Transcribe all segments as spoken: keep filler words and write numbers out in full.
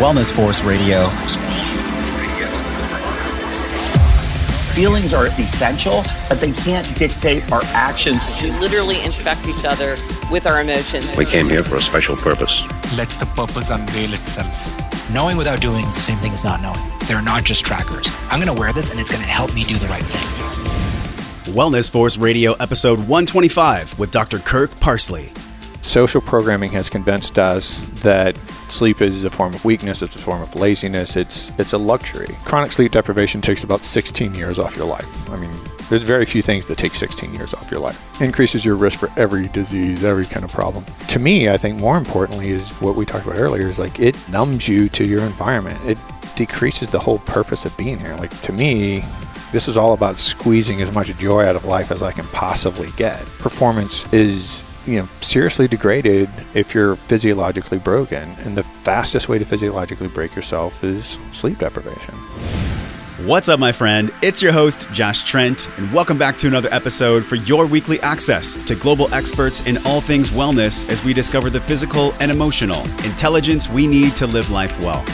Wellness Force Radio. Feelings are essential, but they can't dictate our actions. We literally infect each other with our emotions. We came here for a special purpose. Let the purpose unveil itself. Knowing without doing is the same thing as not knowing. They're not just trackers. I'm going to wear this and it's going to help me do the right thing. Wellness Force Radio, episode one twenty-five with Doctor Kirk Parsley. Social programming has convinced us that sleep is a form of weakness, it's a form of laziness, it's it's a luxury. Chronic sleep deprivation takes about sixteen years off your life. I mean, there's very few things that take sixteen years off your life. Increases your risk for every disease, every kind of problem. To me, I think more importantly is what we talked about earlier, is like it numbs you to your environment. It decreases the whole purpose of being here. Like, to me, this is all about squeezing as much joy out of life as I can possibly get. Performance is you know, seriously degraded if you're physiologically broken. And the fastest way to physiologically break yourself is sleep deprivation. What's up, my friend? It's your host, Josh Trent, and welcome back to another episode for your weekly access to global experts in all things wellness as we discover the physical and emotional intelligence we need to live life well.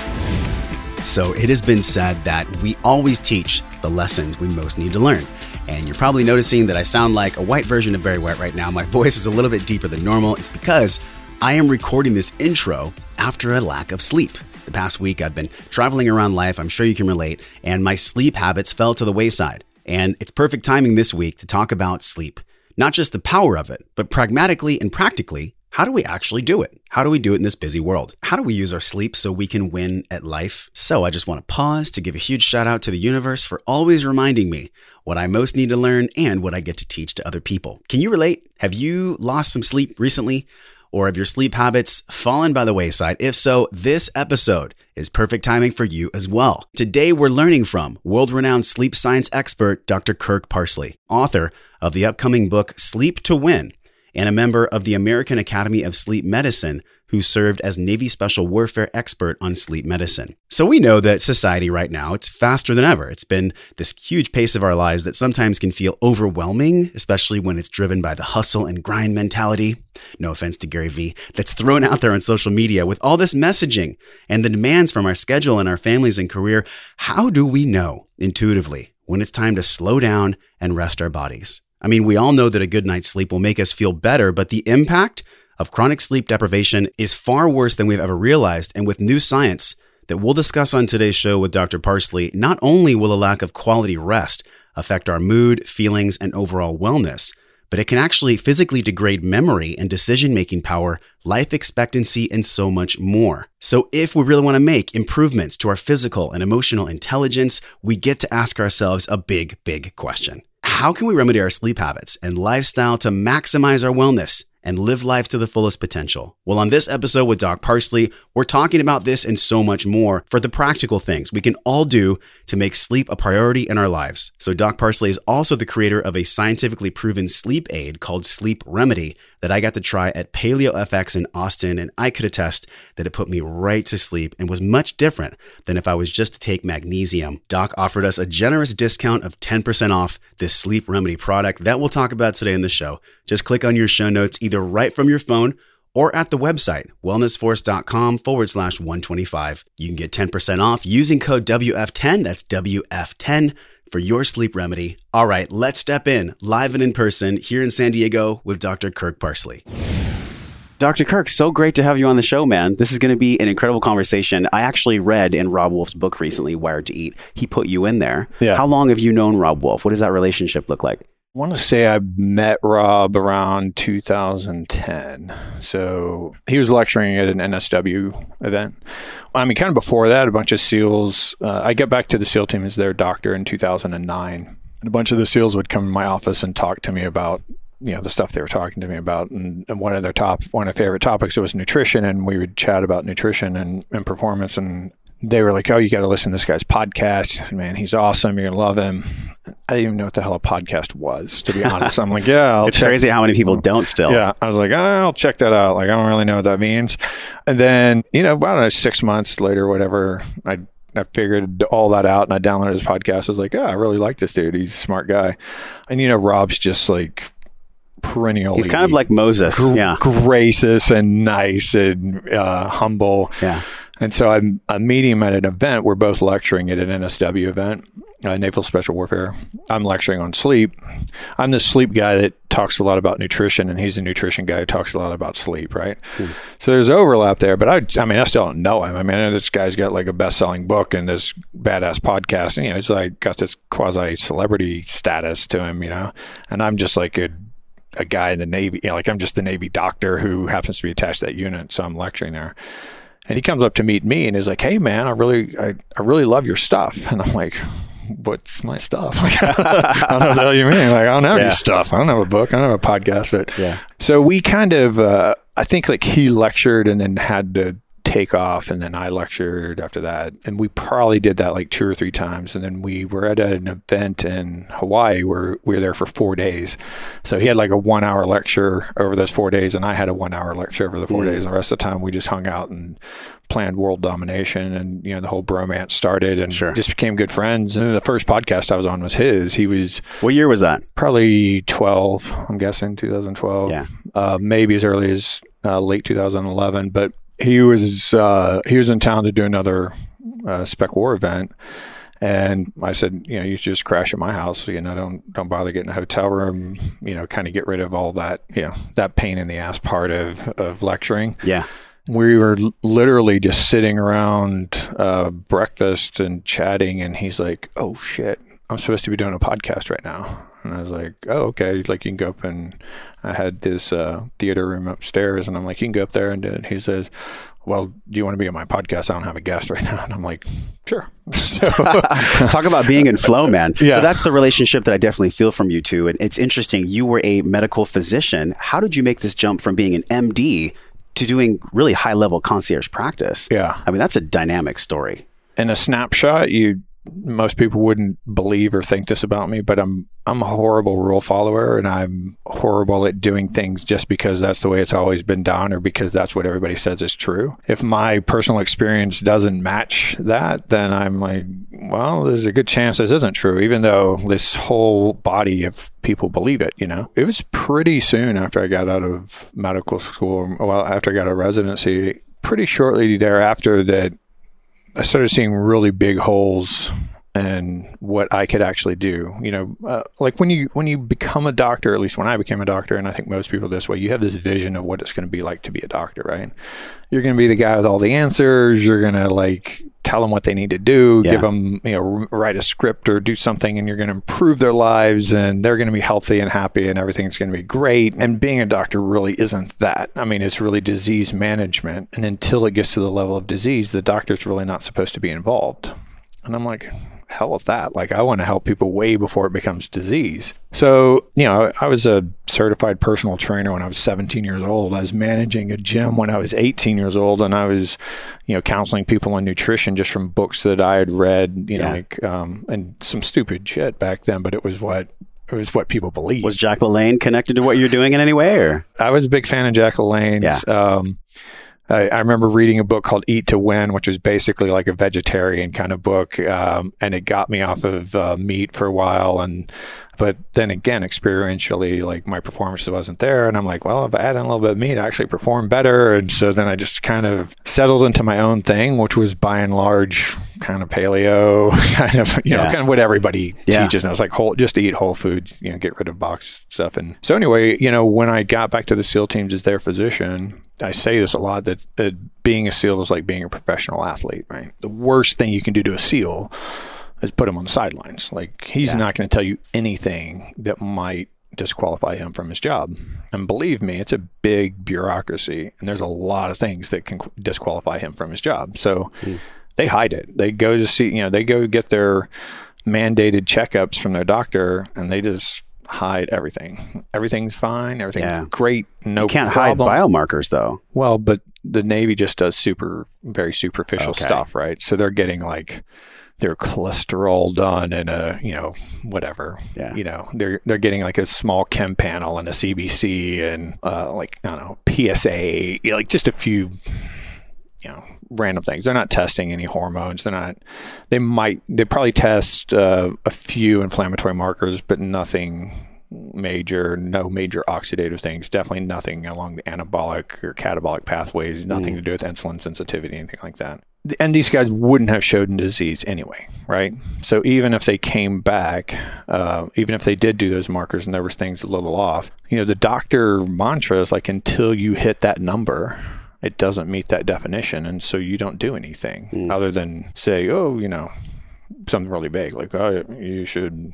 So it has been said that we always teach the lessons we most need to learn. And you're probably noticing that I sound like a white version of Barry White right now. My voice is a little bit deeper than normal. It's because I am recording this intro after a lack of sleep. The past week, I've been traveling around life. I'm sure you can relate. And my sleep habits fell to the wayside. And it's perfect timing this week to talk about sleep. Not just the power of it, but pragmatically and practically, how do we actually do it? How do we do it in this busy world? How do we use our sleep so we can win at life? So I just want to pause to give a huge shout out to the universe for always reminding me what I most need to learn and what I get to teach to other people. Can you relate? Have you lost some sleep recently? Or have your sleep habits fallen by the wayside? If so, this episode is perfect timing for you as well. Today, we're learning from world-renowned sleep science expert, Doctor Kirk Parsley, author of the upcoming book, Sleep to Win, and a member of the American Academy of Sleep Medicine, who served as Navy Special Warfare expert on sleep medicine. So we know that society right now, it's faster than ever. It's been this huge pace of our lives that sometimes can feel overwhelming, especially when it's driven by the hustle and grind mentality, no offense to Gary Vee, that's thrown out there on social media with all this messaging and the demands from our schedule and our families and career. How do we know intuitively when it's time to slow down and rest our bodies? I mean, we all know that a good night's sleep will make us feel better, but the impact of chronic sleep deprivation is far worse than we've ever realized. And with new science that we'll discuss on today's show with Doctor Parsley, not only will a lack of quality rest affect our mood, feelings, and overall wellness, but it can actually physically degrade memory and decision-making power, life expectancy, and so much more. So if we really want to make improvements to our physical and emotional intelligence, we get to ask ourselves a big, big question. How can we remedy our sleep habits and lifestyle to maximize our wellness and live life to the fullest potential? Well, on this episode with Doc Parsley, we're talking about this and so much more for the practical things we can all do to make sleep a priority in our lives. So Doc Parsley is also the creator of a scientifically proven sleep aid called Sleep Remedy that I got to try at Paleo F X in Austin, and I could attest that it put me right to sleep and was much different than if I was just to take magnesium. Doc offered us a generous discount of ten percent off this Sleep Remedy product that we'll talk about today in the show. Just click on your show notes either right from your phone or at the website, wellnessforce.com forward slash 125. You can get ten percent off using code W F ten. That's W F ten for your sleep remedy. All right, let's step in live and in person here in San Diego with Doctor Kirk Parsley. Doctor Kirk, so great to have you on the show, man. This is going to be an incredible conversation. I actually read in Rob Wolf's book recently, Wired to Eat. He put you in there. Yeah. How long have you known Rob Wolf? What does that relationship look like? I want to say I met Rob around two thousand ten. So he was lecturing at an N S W event. I mean, kind of before that, a bunch of SEALs. Uh, I got back to the SEAL team as their doctor in two thousand nine. And a bunch of the SEALs would come to my office and talk to me about, you know, the stuff they were talking to me about. And, and one of their top, one of my favorite topics was nutrition. And we would chat about nutrition and, and performance. And they were like, oh, you got to listen to this guy's podcast. Man, he's awesome. You're going to love him. I didn't even know what the hell a podcast was, to be honest. I'm like, yeah. I'll it's check. Crazy how many people don't still. Yeah. I was like, I'll check that out. Like, I don't really know what that means. And then, you know, I don't know, six months later, whatever, I I figured all that out and I downloaded his podcast. I was like, oh, I really like this dude. He's a smart guy. And, you know, Rob's just like perennially. He's kind of like Moses. Gr- yeah. Gracious and nice and uh, humble. Yeah. And so I'm, I'm meeting him at an event. We're both lecturing at an N S W event, uh, Naval Special Warfare. I'm lecturing on sleep. I'm the sleep guy that talks a lot about nutrition, and he's a nutrition guy who talks a lot about sleep, right? Mm. So there's overlap there, but I I mean, I still don't know him. I mean, I know this guy's got like a best-selling book and this badass podcast, and, you know, he's like got this quasi-celebrity status to him, you know? And I'm just like a a guy in the Navy, you know, like I'm just the Navy doctor who happens to be attached to that unit, so I'm lecturing there. And he comes up to meet me and is like, "Hey man, I really, I, I really love your stuff." And I'm like, "What's my stuff?" Like, I don't know what the hell you mean. Like, I don't have yeah. your stuff. I don't have a book. I don't have a podcast. But yeah. So we kind of, uh, I think like he lectured and then had to take off, and then I lectured after that. And we probably did that like two or three times. And then we were at an event in Hawaii where we were there for four days. So he had like a one hour lecture over those four days. And I had a one hour lecture over the four mm. days. And the rest of the time we just hung out and planned world domination, and, you know, the whole bromance started, and sure. just became good friends. And then the first podcast I was on was his. He was... What year was that? Probably twelve, I'm guessing, two thousand twelve. Yeah. Uh, maybe as early as uh, late two thousand eleven. But he was uh, he was in town to do another uh, Spec War event, and I said, you know, you should just crash at my house. You know, don't don't bother getting a hotel room. You know, kind of get rid of all that, you know, that pain in the ass part of, of lecturing. Yeah. We were literally just sitting around uh, breakfast and chatting, and he's like, "Oh shit, I'm supposed to be doing a podcast right now." And I was like, "Oh, okay." Like, you can go up, and I had this uh, theater room upstairs, and I'm like, "You can go up there and do it." He says, "Well, do you want to be on my podcast? I don't have a guest right now." And I'm like, "Sure." So talk about being in flow, man. Yeah. So that's the relationship that I definitely feel from you two. And it's interesting. You were a medical physician. How did you make this jump from being an M D to doing really high level concierge practice? Yeah. I mean, that's a dynamic story. In a snapshot, you... most people wouldn't believe or think this about me, but I'm I'm a horrible rule follower, and I'm horrible at doing things just because that's the way it's always been done, or because that's what everybody says is true. If my personal experience doesn't match that, then I'm like, well, there's a good chance this isn't true, even though this whole body of people believe it, you know? It was pretty soon after I got out of medical school, well, after I got out of residency, pretty shortly thereafter that I started seeing really big holes in what I could actually do. You know, uh, like when you when you become a doctor, at least when I became a doctor, and I think most people this way, you have this vision of what it's going to be like to be a doctor, right? You're going to be the guy with all the answers. You're going to like tell them what they need to do, yeah. give them, you know, write a script or do something, and you're going to improve their lives, and they're going to be healthy and happy, and everything's going to be great. And being a doctor really isn't that. I mean, it's really disease management. And until it gets to the level of disease, the doctor's really not supposed to be involved. And I'm like, hell with that. Like, I want to help people way before it becomes disease. So, you know, I was a certified personal trainer when I was seventeen years old. I was managing a gym when I was eighteen years old, and I was, you know, counseling people on nutrition just from books that I had read, you yeah. know, like, um, and some stupid shit back then, but it was what It was what people believed. Was Jack LaLanne connected to what you're doing in any way? Or I was a big fan of Jack LaLanne's. Yeah. Um, I, I remember reading a book called Eat to Win, which was basically like a vegetarian kind of book. Um, and it got me off of uh, meat for a while. And but then again, experientially, like my performance wasn't there. And I'm like, well, if I add in a little bit of meat, I actually perform better. And so then I just kind of settled into my own thing, which was by and large kind of paleo, kind of, you yeah. know, kind of what everybody yeah. teaches. And I was like, whole, just eat whole foods, you know, get rid of boxed stuff. And so anyway, you know, when I got back to the SEAL teams as their physician, I say this a lot, that uh, being a SEAL is like being a professional athlete, right? The worst thing you can do to a SEAL is put him on the sidelines. Like, he's yeah. not going to tell you anything that might disqualify him from his job. And believe me, it's a big bureaucracy, and there's a lot of things that can disqualify him from his job. So mm. they hide it. They go to see, you know, they go get their mandated checkups from their doctor, and they just hide everything. Everything's fine. Everything's yeah. great. No problem. You can't problem. hide biomarkers, though. Well, but the Navy just does super, very superficial okay. stuff, right? So they're getting like their cholesterol done and a, you know, whatever. Yeah. You know, they're they're getting like a small chem panel and a C B C and uh, like, I don't know, P S A, you know, like just a few, you know, random things. They're not testing any hormones. They're not, they might, they probably test uh, a few inflammatory markers, but nothing major, no major oxidative things, definitely nothing along the anabolic or catabolic pathways, nothing mm. to do with insulin sensitivity, anything like that. And these guys wouldn't have shown disease anyway, right? So even if they came back, uh, even if they did do those markers and there were things a little off, you know, the doctor mantra is like, until you hit that number, it doesn't meet that definition. And so you don't do anything mm. other than say, oh, you know, something really big, like, oh, you should,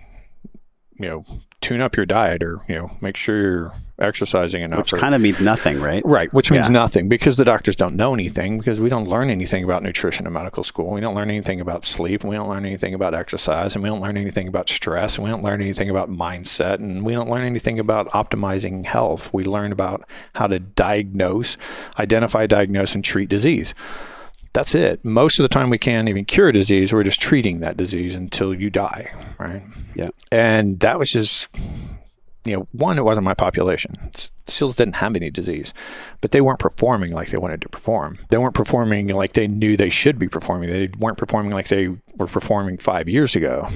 you know, tune up your diet or, you know, make sure you're exercising enough. Which kind of means nothing, right? Right, which means yeah. nothing, because the doctors don't know anything, because we don't learn anything about nutrition in medical school. We don't learn anything about sleep, and we don't learn anything about exercise, and we don't learn anything about stress, and we don't learn anything about mindset, and we don't learn anything about optimizing health. We learn about how to diagnose, identify, diagnose, and treat disease. That's it. Most of the time we can't even cure disease. We're just treating that disease until you die, right? Yeah. And that was just, you know, one, it wasn't my population. SEALs didn't have any disease, but they weren't performing like they wanted to perform. They weren't performing like they knew they should be performing. They weren't performing like they were performing five years ago.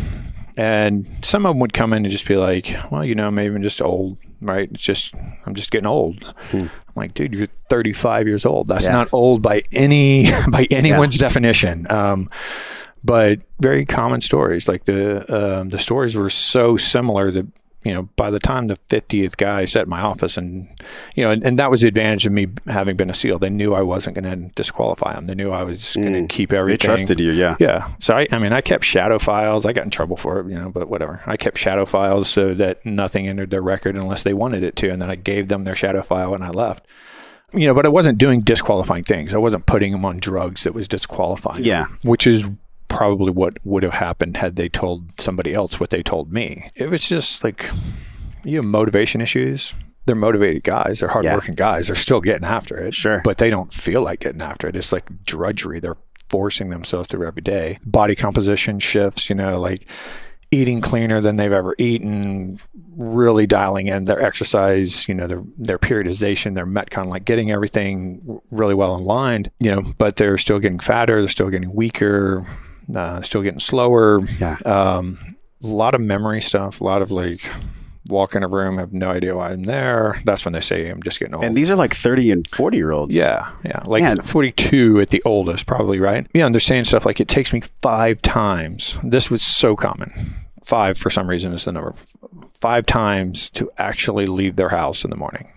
And some of them would come in and just be like, well, you know, maybe I'm just old, right? It's just, I'm just getting old. Hmm. I'm like, dude, you're thirty-five years old. That's yeah. not old by any, by anyone's yeah. definition. Um, but very common stories. Like the, um, the stories were so similar that, you know, by the time the fiftieth guy sat in my office and, you know, and, and that was the advantage of me having been a SEAL. They knew I wasn't going to disqualify them. They knew I was going to mm. keep everything. They trusted you, yeah. Yeah. So, I, I mean, I kept shadow files. I got in trouble for it, you know, but whatever. I kept shadow files so that nothing entered their record unless they wanted it to. And then I gave them their shadow file and I left. You know, but I wasn't doing disqualifying things. I wasn't putting them on drugs that was disqualifying. Yeah. Which is probably what would have happened had they told somebody else what they told me. It was just like, you know, motivation issues. They're motivated guys. They're hardworking yeah. guys. They're still getting after it. Sure. But they don't feel like getting after it. It's like drudgery. They're forcing themselves through every day. Body composition shifts, you know, like eating cleaner than they've ever eaten, really dialing in their exercise, you know, their their periodization, their metcon, like getting everything really well in line, you know, but they're still getting fatter. They're still getting weaker. Uh, still getting slower. Yeah. Um, a lot of memory stuff. A lot of like, walk in a room, have no idea why I'm there. That's when they say I'm just getting old. And these are like thirty and forty year olds. Yeah, yeah, like Man. forty-two at the oldest, probably, right? Yeah, and they're saying stuff like, "It takes me five times." This was so common. Five for some reason is the number. Five times to actually leave their house in the morning.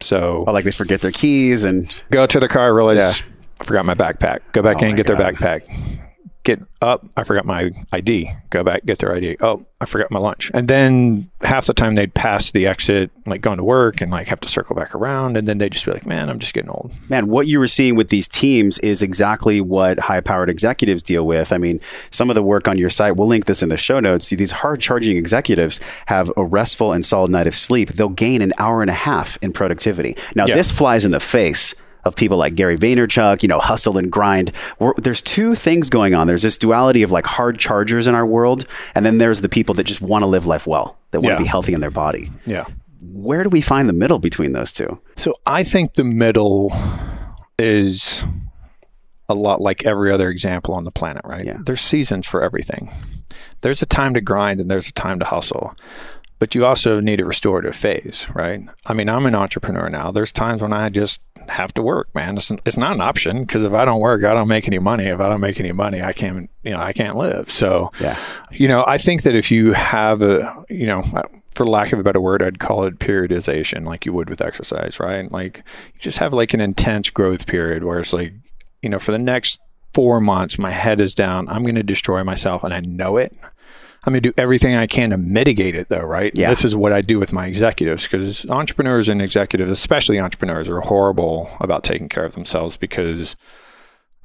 So, oh, like they forget their keys and go to the car. Realize yeah. I forgot my backpack. Go back oh in, get God. their backpack. Get up, I forgot my I D. Go back, get their I D. Oh, I forgot my lunch. And then half the time they'd pass the exit, like going to work and like have to circle back around. And then they'd just be like, man, I'm just getting old. Man, what you were seeing with these teams is exactly what high-powered executives deal with. I mean, some of the work on your site, we'll link this in the show notes. See, these hard-charging executives have a restful and solid night of sleep. They'll gain an hour and a half in productivity. Now, yeah. this flies in the face of people like Gary Vaynerchuk, you know, hustle and grind. We're, there's two things going on. There's this duality of like hard chargers in our world. And then there's the people that just want to live life well, that want yeah. to be healthy in their body. Yeah. Where do we find the middle between those two? So I think the middle is a lot like every other example on the planet, right? Yeah. There's seasons for everything. There's a time to grind and there's a time to hustle. But you also need a restorative phase, right? I mean, I'm an entrepreneur now. There's times when I just have to work, man. It's, an, it's not an option, because if I don't work, I don't make any money. If I don't make any money, I can't, you know, I can't live. So, yeah. you know, I think that if you have a, you know, for lack of a better word, I'd call it periodization, like you would with exercise, right? Like you just have like an intense growth period where it's like, you know, for the next four months, my head is down. I'm going to destroy myself and I know it. I'm going to do everything I can to mitigate it, though, right? Yeah. This is what I do with my executives, because entrepreneurs and executives, especially entrepreneurs, are horrible about taking care of themselves, because,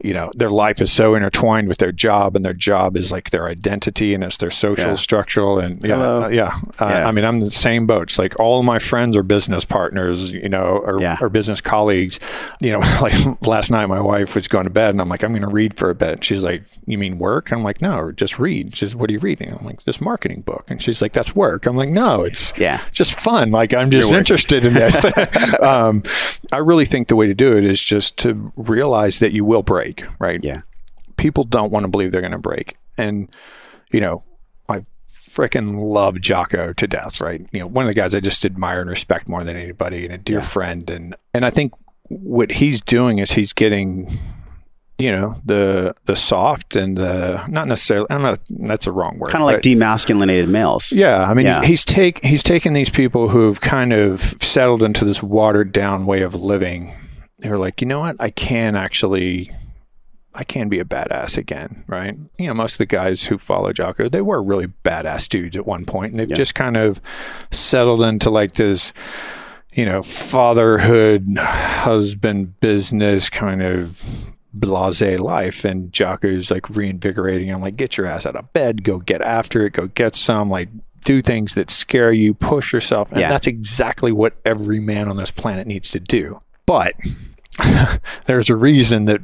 you know, their life is so intertwined with their job, and their job is like their identity, and it's their social yeah. structural. And yeah, uh, yeah. Uh, yeah. I mean, I'm the same boat. It's like all of my friends are business partners, you know, or, yeah. or business colleagues. You know, like last night, my wife was going to bed and I'm like, I'm going to read for a bit. And she's like, you mean work? And I'm like, no, just read. She's, what are you reading? I'm like, this marketing book. And she's like, that's work. I'm like, no, it's yeah. just fun. Like, I'm just interested in that. um, I really think the way to do it is just to realize that you will break, right? Yeah. People don't want to believe they're going to break. And, you know, freaking love Jocko to death, right? You know, one of the guys I just admire and respect more than anybody, and a dear yeah. friend. And, and I think what he's doing is he's getting, you know, the the soft and the not necessarily. I'm not. That's the wrong word. Kind of like demasculinated males. Yeah, I mean, yeah. he's take he's taken these people who've kind of settled into this watered down way of living. They're like, you know what? I can actually. I can be a badass again, right? You know, most of the guys who follow Jocko, they were really badass dudes at one point, and they've yeah. just kind of settled into like this, you know, fatherhood, husband, business kind of blasé life. And Jocko's like reinvigorating. I'm like, get your ass out of bed, go get after it, go get some, like do things that scare you, push yourself. And yeah. that's exactly what every man on this planet needs to do. But there's a reason that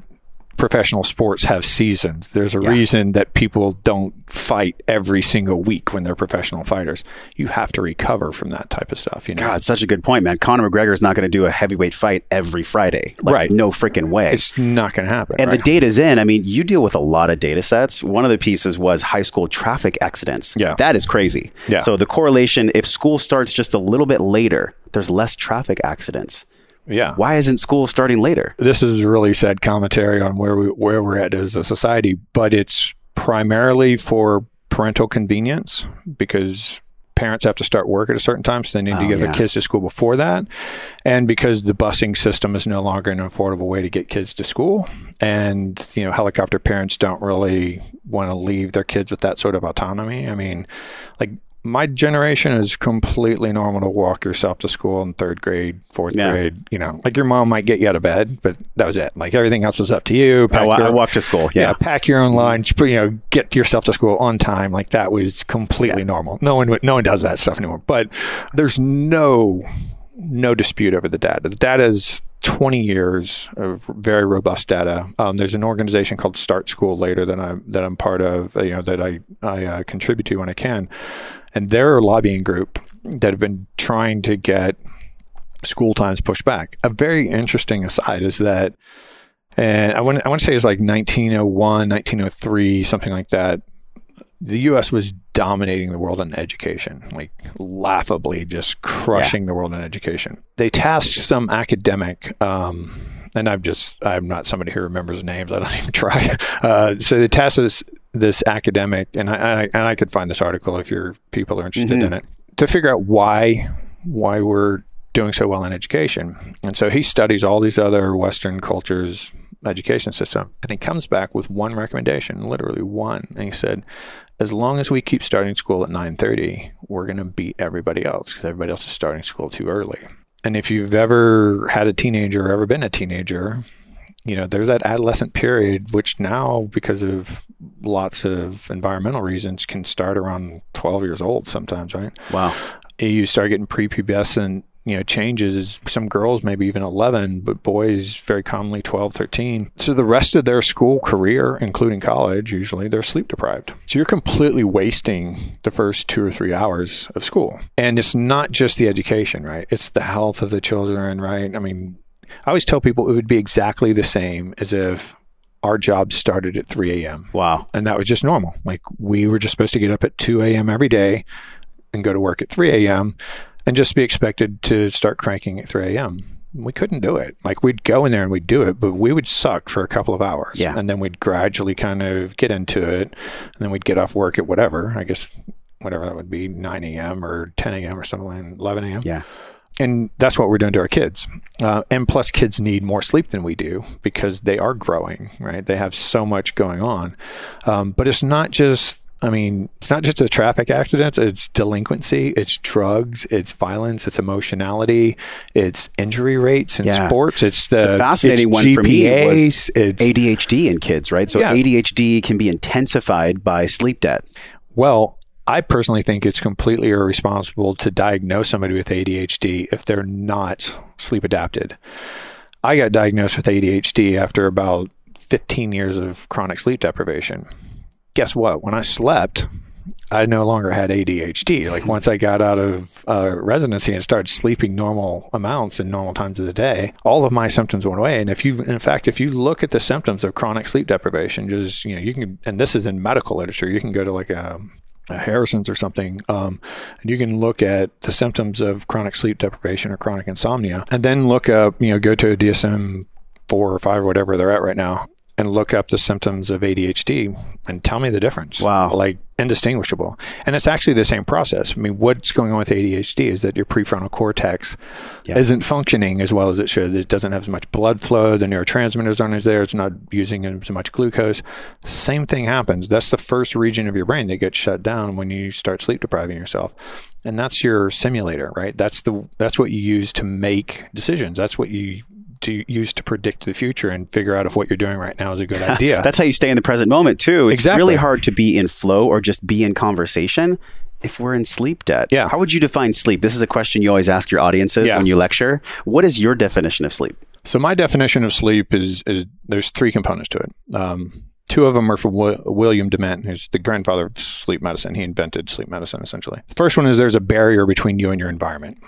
professional sports have seasons. There's a yeah. reason that people don't fight every single week when they're professional fighters. You have to recover from that type of stuff. You know, God, such a good point, man. Conor McGregor is not going to do a heavyweight fight every Friday. Like, right. No freaking way. It's not going to happen. And right? the data's in. I mean, you deal with a lot of data sets. One of the pieces was high school traffic accidents. Yeah. That is crazy. Yeah. So the correlation, if school starts just a little bit later, there's less traffic accidents. Yeah. Why isn't school starting later? This is really sad commentary on where we where we're at as a society, but it's primarily for parental convenience because parents have to start work at a certain time, so they need oh, to get yeah. their kids to school before that, and because the busing system is no longer an affordable way to get kids to school, and you know helicopter parents don't really want to leave their kids with that sort of autonomy. I mean, like. My generation is completely normal to walk yourself to school in third grade, fourth yeah. grade. You know, like your mom might get you out of bed, but that was it. Like everything else was up to you. Pack I, your, I walked to school. Yeah. yeah. Pack your own lunch, you know, get yourself to school on time. Like that was completely yeah. normal. No one, no one does that stuff anymore, but there's no, no dispute over the data. The data is twenty years of very robust data. Um, there's an organization called Start School Later that I'm, that I'm part of, you know, that I, I uh, contribute to when I can. And they're a lobbying group that have been trying to get school times pushed back. A very interesting aside is that, and I want to, I want to say it's like nineteen oh one, nineteen oh three, something like that. The U S was dominating the world in education, like laughably just crushing yeah. the world in education. They tasked some academic, um, and I'm just, I'm not somebody who remembers names. I don't even try. Uh, so they tasked this, this academic, and I, I and I could find this article if your people are interested mm-hmm. in it, to figure out why why we're doing so well in education. And so he studies all these other Western cultures' education system, and he comes back with one recommendation, literally one. And he said, as long as we keep starting school at nine thirty, we're going to beat everybody else because everybody else is starting school too early. And if you've ever had a teenager or ever been a teenager, you know, there's that adolescent period, which now, because of lots of environmental reasons, can start around twelve years old sometimes, right? Wow. You start getting prepubescent, you know, changes. Some girls, maybe even eleven, but boys very commonly twelve, thirteen. So the rest of their school career, including college, usually they're sleep deprived. So you're completely wasting the first two or three hours of school. And it's not just the education, right? It's the health of the children, right? I mean, I always tell people it would be exactly the same as if our job started at three a.m. Wow. And that was just normal. Like we were just supposed to get up at two a.m. every day and go to work at three a.m. and just be expected to start cranking at three a.m. We couldn't do it. Like we'd go in there and we'd do it, but we would suck for a couple of hours. Yeah. And then we'd gradually kind of get into it. And then we'd get off work at whatever, I guess, whatever that would be, nine a.m. or ten a.m. or something like eleven a.m. Yeah. And that's what we're doing to our kids. Uh, and plus, kids need more sleep than we do because they are growing, right? They have so much going on. Um, but it's not just, I mean, it's not just the traffic accidents. It's delinquency. It's drugs. It's violence. It's emotionality. It's injury rates in yeah. sports. It's the, the fascinating it's one G P As, for me was it's, A D H D in kids, right? So yeah. A D H D can be intensified by sleep debt. Well, I personally think it's completely irresponsible to diagnose somebody with A D H D if they're not sleep adapted. I got diagnosed with A D H D after about fifteen years of chronic sleep deprivation. Guess what? When I slept, I no longer had A D H D. Like once I got out of uh, residency and started sleeping normal amounts in normal times of the day, all of my symptoms went away. And if you, in fact, if you look at the symptoms of chronic sleep deprivation, just, you know, you can, and this is in medical literature, you can go to like a Harrison's or something, um, and you can look at the symptoms of chronic sleep deprivation or chronic insomnia, and then look up, you know, go to a D S M four or five, whatever they're at right now, and look up the symptoms of A D H D and tell me the difference. Wow. Like indistinguishable. And it's actually the same process. I mean, what's going on with A D H D is that your prefrontal cortex yeah. isn't functioning as well as it should. It doesn't have as much blood flow. The neurotransmitters aren't as there. It's not using as much glucose. Same thing happens. That's the first region of your brain that gets shut down when you start sleep depriving yourself. And that's your simulator, right? That's the that's what you use to make decisions. That's what you to use to predict the future and figure out if what you're doing right now is a good idea. That's how you stay in the present moment too. It's exactly. really hard to be in flow or just be in conversation if we're in sleep debt. Yeah. How would you define sleep? This is a question you always ask your audiences yeah. when you lecture. What is your definition of sleep? So my definition of sleep is, is there's three components to it. Um, Two of them are from William DeMent, who's the grandfather of sleep medicine. He invented sleep medicine, essentially. The first one is there's a barrier between you and your environment.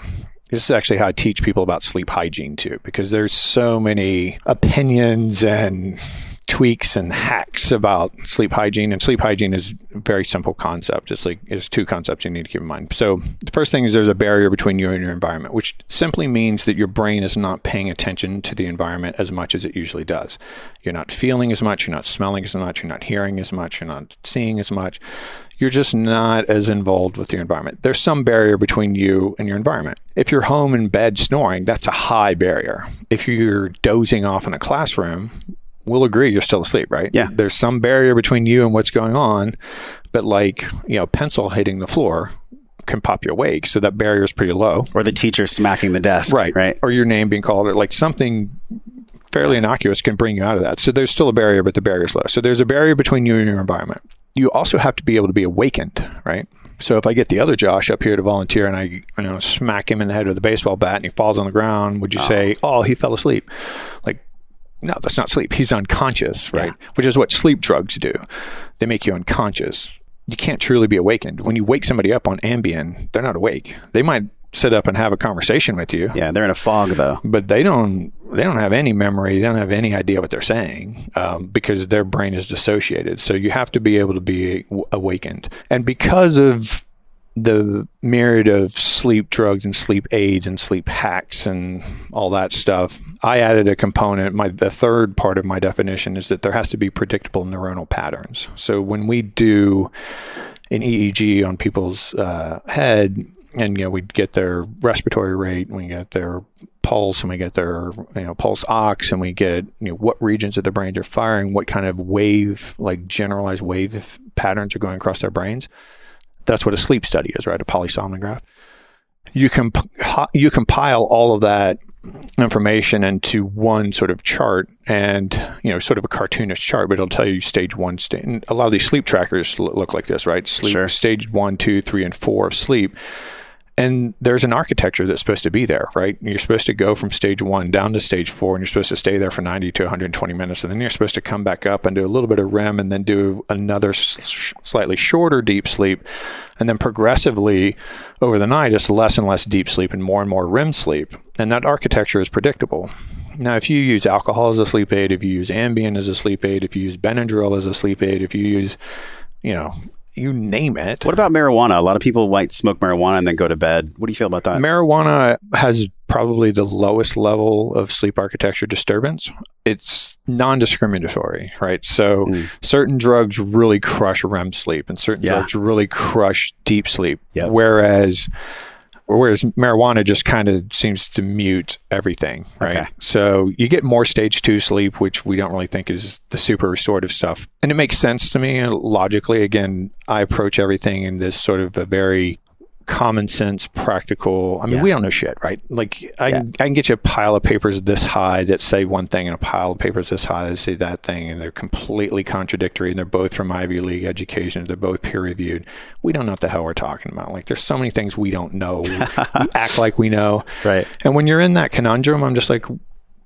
This is actually how I teach people about sleep hygiene, too, because there's so many opinions and tweaks and hacks about sleep hygiene. And sleep hygiene is a very simple concept. It's like it's two concepts you need to keep in mind. So the first thing is there's a barrier between you and your environment, which simply means that your brain is not paying attention to the environment as much as it usually does. You're not feeling as much. You're not smelling as much. You're not hearing as much. You're not seeing as much. You're just not as involved with your environment. There's some barrier between you and your environment. If you're home in bed snoring, that's a high barrier. If you're dozing off in a classroom, we'll agree you're still asleep, right? Yeah. There's some barrier between you and what's going on, but like, you know, pencil hitting the floor can pop you awake. So that barrier is pretty low. Or the teacher smacking the desk. Right. Right. Or your name being called, or like something fairly innocuous can bring you out of that. So there's still a barrier, but the barrier's low. So there's a barrier between you and your environment. You also have to be able to be awakened, right? So if I get the other Josh up here to volunteer and I, you know, smack him in the head with a baseball bat and he falls on the ground, would you oh. say, oh, he fell asleep? Like, no, that's not sleep. He's unconscious, right? Yeah. Which is what sleep drugs do. They make you unconscious. You can't truly be awakened. When you wake somebody up on Ambien, they're not awake. They might sit up and have a conversation with you. Yeah, they're in a fog though. But they don't they don't have any memory. They don't have any idea what they're saying um, because their brain is dissociated. So you have to be able to be awakened. And because of the myriad of sleep drugs and sleep aids and sleep hacks and all that stuff, I added a component. My the third part of my definition is that there has to be predictable neuronal patterns. So when we do an E E G on people's uh, head, and you know we get their respiratory rate, and we get their pulse, and we get their you know pulse ox, and we get you know what regions of the brain are firing, what kind of wave, like generalized wave patterns are going across their brains. That's what a sleep study is, right? A polysomnograph. You comp- you compile all of that information into one sort of chart and, you know, sort of a cartoonish chart, but it'll tell you stage one. Sta- and a lot of these sleep trackers look like this, right? Sleep, sure. Stage one, two, three, and four of sleep. And there's an architecture that's supposed to be there, right? You're supposed to go from stage one down to stage four, and you're supposed to stay there for ninety to one hundred twenty minutes. And then you're supposed to come back up and do a little bit of R E M and then do another sh- slightly shorter deep sleep. And then progressively over the night, it's less and less deep sleep and more and more R E M sleep. And that architecture is predictable. Now, if you use alcohol as a sleep aid, if you use Ambien as a sleep aid, if you use Benadryl as a sleep aid, if you use, you know... you name it. What about marijuana? A lot of people might smoke marijuana and then go to bed. What do you feel about that? Marijuana has probably the lowest level of sleep architecture disturbance. It's non-discriminatory, right? So mm. certain drugs really crush R E M sleep and certain yeah. drugs really crush deep sleep. Yep. Whereas... Whereas marijuana just kind of seems to mute everything, right? Okay. So you get more stage two sleep, which we don't really think is the super restorative stuff. And it makes sense to me. Logically, again, I approach everything in this sort of a very common sense, practical. I mean, yeah. we don't know shit, right? Like I, yeah. I can get you a pile of papers this high that say one thing and a pile of papers this high that say that thing. And they're completely contradictory. And they're both from Ivy League education. They're both peer reviewed. We don't know what the hell we're talking about. Like there's so many things we don't know. We, we act like we know. Right. And when you're in that conundrum, I'm just like,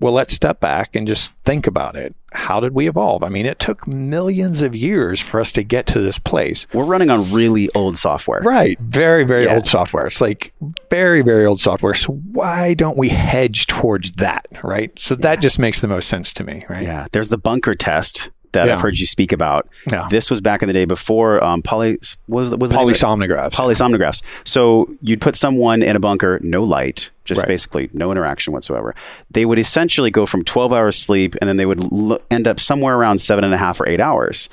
well, let's step back and just think about it. How did we evolve? I mean, it took millions of years for us to get to this place. We're running on really old software. Right. Very, very yeah. old software. It's like very, very old software. So why don't we hedge towards that, right? So yeah. that just makes the most sense to me, right? Yeah. There's the bunker test. that yeah. I've heard you speak about. Yeah. This was back in the day before um, poly, what was, what was polysomnographs. Polysomnographs. So you'd put someone in a bunker, no light, just right. basically no interaction whatsoever. They would essentially go from twelve hours sleep, and then they would lo- end up somewhere around seven and a half or eight hours.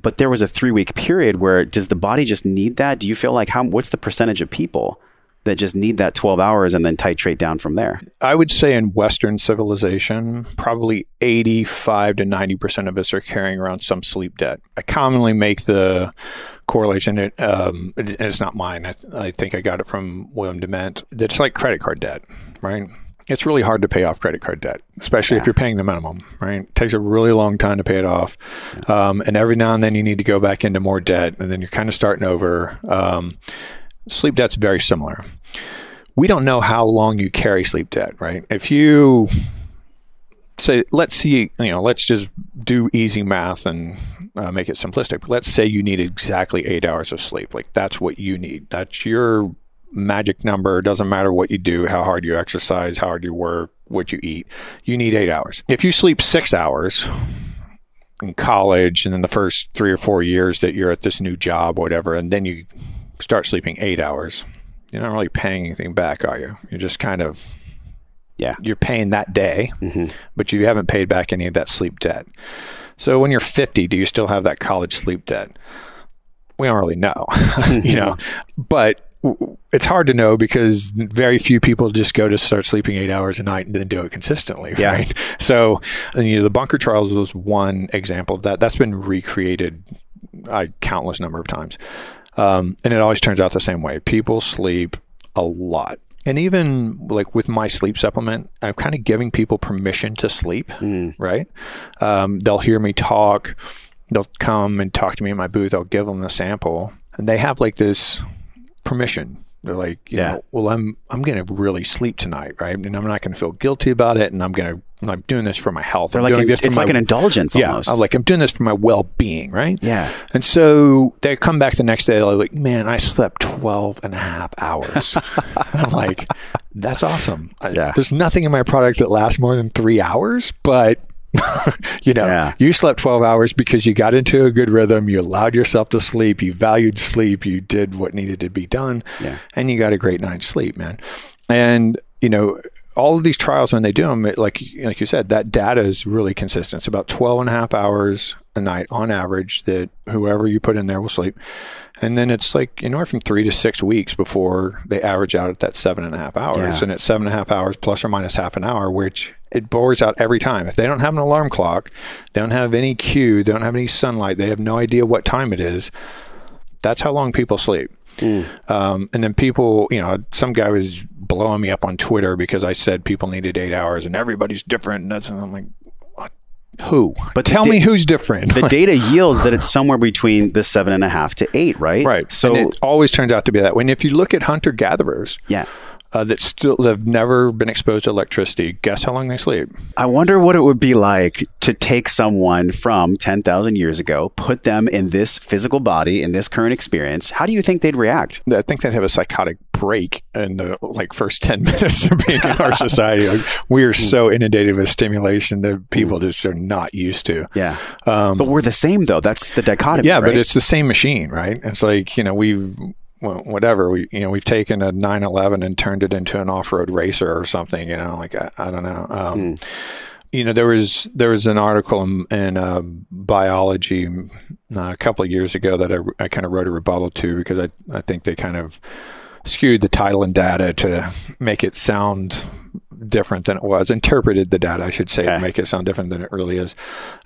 But there was a three week period where does the body just need that? Do you feel like how? What's the percentage of people that just need that twelve hours and then titrate down from there? I would say in Western civilization, probably eighty-five to ninety percent of us are carrying around some sleep debt. I commonly make the correlation, it, um, it, it's not mine. I, I think I got it from William DeMent. It's like credit card debt, right? It's really hard to pay off credit card debt, especially yeah. if you're paying the minimum, right? It takes a really long time to pay it off. Yeah. Um, and every now and then you need to go back into more debt, and then you're kind of starting over. Um, sleep debt's very similar. We don't know how long you carry sleep debt, right? If you say, let's see, you know, let's just do easy math and uh, make it simplistic. Let's say you need exactly eight hours of sleep. Like that's what you need. That's your magic number. It doesn't matter what you do, how hard you exercise, how hard you work, what you eat. You need eight hours. If you sleep six hours in college and in the first three or four years that you're at this new job, whatever, and then you start sleeping eight hours, you're not really paying anything back, are you? You're just kind of, yeah, you're paying that day, mm-hmm. but you haven't paid back any of that sleep debt. So when you're fifty, do you still have that college sleep debt? We don't really know, you know, but it's hard to know because very few people just go to start sleeping eight hours a night and then do it consistently. Yeah. Right. So, you know, the bunker trials was one example of that. That's been recreated a countless number of times. Um, and it always turns out the same way. People sleep a lot. And even like with my sleep supplement, I'm kind of giving people permission to sleep, mm. right? Um, they'll hear me talk. They'll come and talk to me in my booth. I'll give them a sample. And they have like this permission. They're like, you yeah. know, well, I'm I'm going to really sleep tonight, right? And I'm not going to feel guilty about it. And I'm going to, I'm doing this for my health. They're I'm like, doing this it's for like my, an indulgence yeah, almost. I'm like, I'm doing this for my well-being, right? Yeah. And so they come back the next day, they're like, man, I slept twelve and a half hours. I'm like, that's awesome. Yeah. I, there's nothing in my product that lasts more than three hours, but... you know, yeah. you slept twelve hours because you got into a good rhythm. You allowed yourself to sleep. You valued sleep. You did what needed to be done. Yeah. And you got a great night's sleep, man. And, you know, all of these trials, when they do them, it, like, like you said, that data is really consistent. It's about twelve and a half hours a night on average that whoever you put in there will sleep. And then it's like anywhere from three to six weeks before they average out at that seven and a half hours. Yeah. And at seven and a half hours plus or minus half an hour, which it bores out every time. If they don't have an alarm clock, they don't have any cue, they don't have any sunlight, they have no idea what time it is. That's how long people sleep. Mm. Um, and then people, you know, some guy was blowing me up on Twitter because I said people needed eight hours and everybody's different. And, that's, and I'm like, who? But tell da- me who's different. The data yields that it's somewhere between the seven and a half to eight, right? Right. So and it always turns out to be that way. And if you look at hunter gatherers, yeah, uh, that still have never been exposed to electricity, guess how long they sleep? I wonder what it would be like to take someone from ten thousand years ago, put them in this physical body, in this current experience. How do you think they'd react? I think they'd have a psychotic break in the like first ten minutes of being in our society. Like, we are so inundated with stimulation that people just are not used to. Yeah, um, but we're the same though. That's the dichotomy. Yeah, right? But it's the same machine, right? It's like, you know, we've. Well, whatever we, you know, we've taken a nine eleven and turned it into an off-road racer or something. You know, like I, I don't know. Um, mm. You know, there was there was an article in, in uh, biology uh, a couple of years ago that I, I kind of wrote a rebuttal to because I I think they kind of skewed the title and data to make it sound different than it was. Interpreted the data, I should say, okay. to make it sound different than it really is.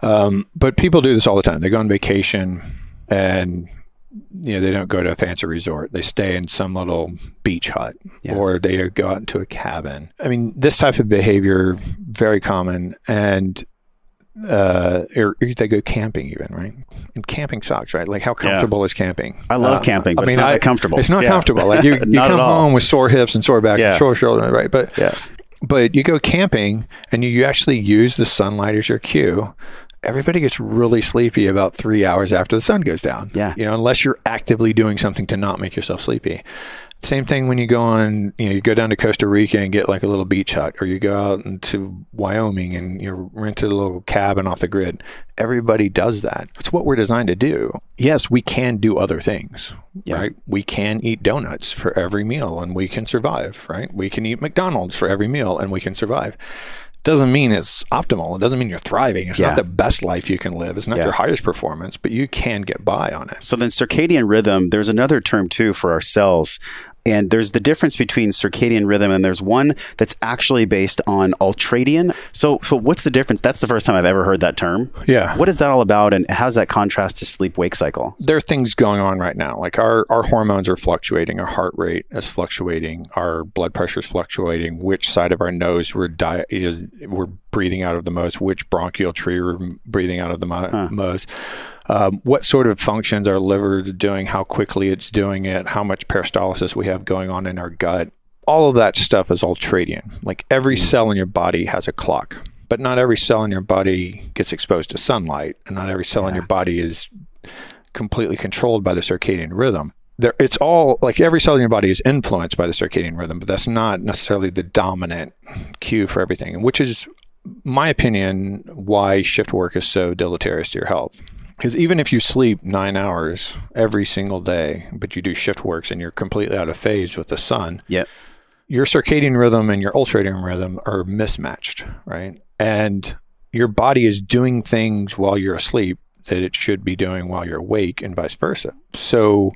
Um, but people do this all the time. They go on vacation and. You know, they don't go to a fancy resort. They stay in some little beach hut yeah. or they go out into a cabin. I mean, this type of behavior, very common. And uh, or they go camping even, right? And camping sucks, right? Like how comfortable yeah. is camping? I love um, camping, but I mean, it's not I, comfortable. It's not yeah. comfortable. Like you, you come home with sore hips and sore backs yeah. and sore shoulders, right? But, yeah. but you go camping and you, you actually use the sunlight as your cue. everybody gets really sleepy about three hours after the sun goes down. Yeah. You know, unless you're actively doing something to not make yourself sleepy. Same thing when you go on, you know, you go down to Costa Rica and get like a little beach hut, or you go out into Wyoming and you rent a little cabin off the grid. Everybody does that. It's what we're designed to do. Yes, we can do other things, yeah. right? We can eat donuts for every meal and we can survive, right? We can eat McDonald's for every meal and we can survive. Doesn't mean it's optimal. It doesn't mean you're thriving. It's yeah. not the best life you can live. It's not yeah. your highest performance, but you can get by on it. So then circadian rhythm, there's another term too for our cells. And there's the difference between circadian rhythm, and there's one that's actually based on ultradian. So so what's the difference? That's the first time I've ever heard that term. Yeah. What is that all about, and how's that contrast to sleep-wake cycle? There are things going on right now. Like our, our hormones are fluctuating. Our heart rate is fluctuating. Our blood pressure is fluctuating. Which side of our nose we're, di- is, we're breathing out of the most, which bronchial tree we're breathing out of the mo- huh. most. Um, what sort of functions our liver is doing, how quickly it's doing it, how much peristalsis we have going on in our gut. All of that stuff is ultradian. Like every cell in your body has a clock, but not every cell in your body gets exposed to sunlight, and not every cell yeah. in your body is completely controlled by the circadian rhythm. There, it's all like every cell in your body is influenced by the circadian rhythm, but that's not necessarily the dominant cue for everything, which is, my opinion, why shift work is so deleterious to your health. Because even if you sleep nine hours every single day, but you do shift works and you're completely out of phase with the sun, yep. your circadian rhythm and your ultradian rhythm are mismatched, right? And your body is doing things while you're asleep that it should be doing while you're awake, and vice versa. So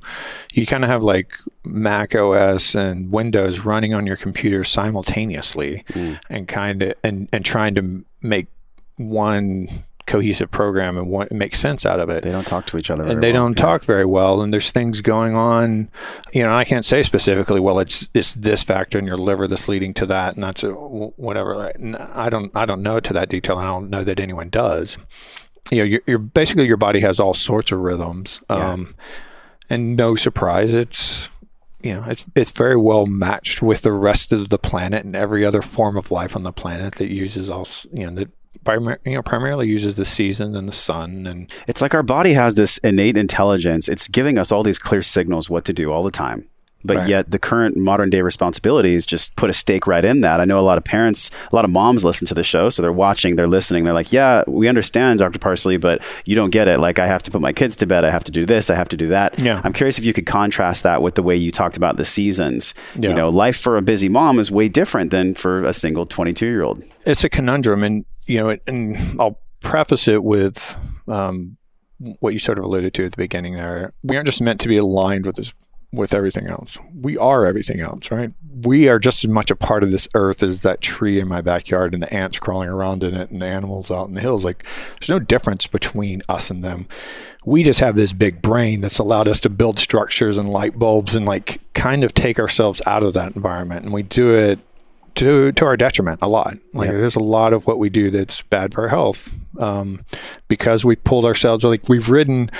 you kind of have like Mac O S and Windows running on your computer simultaneously mm. and kind of and, and trying to make one cohesive program and what makes sense out of it. They don't talk to each other very and they well. don't yeah. talk very well, and there's things going on, you know. I can't say specifically, well, it's it's this factor in your liver that's leading to that, and that's a, whatever. I don't I don't know to that detail, and I don't know that anyone does. You know, you're, you're basically, your body has all sorts of rhythms, um, yeah. and no surprise, it's you know, it's it's very well matched with the rest of the planet and every other form of life on the planet that uses all you know that. Primar- you know, primarily uses the season and the sun. And it's like our body has this innate intelligence. It's giving us all these clear signals what to do all the time. But right. yet the current modern day responsibilities just put a stake right in that. I know a lot of parents, a lot of moms listen to the show. So they're watching, they're listening. They're like, yeah, we understand, Doctor Parsley, but you don't get it. Like, I have to put my kids to bed. I have to do this. I have to do that. Yeah. I'm curious if you could contrast that with the way you talked about the seasons. Yeah. You know, life for a busy mom is way different than for a single twenty-two-year-old. It's a conundrum. And, you know, and I'll preface it with um, what you sort of alluded to at the beginning there. We aren't just meant to be aligned with this. With everything else. We are everything else, right? We are just as much a part of this earth as that tree in my backyard and the ants crawling around in it and the animals out in the hills. Like, there's no difference between us and them. We just have this big brain that's allowed us to build structures and light bulbs and like kind of take ourselves out of that environment. And we do it to to our detriment a lot. Like, yeah. there's a lot of what we do that's bad for our health, um, because we pulled ourselves, like we've ridden,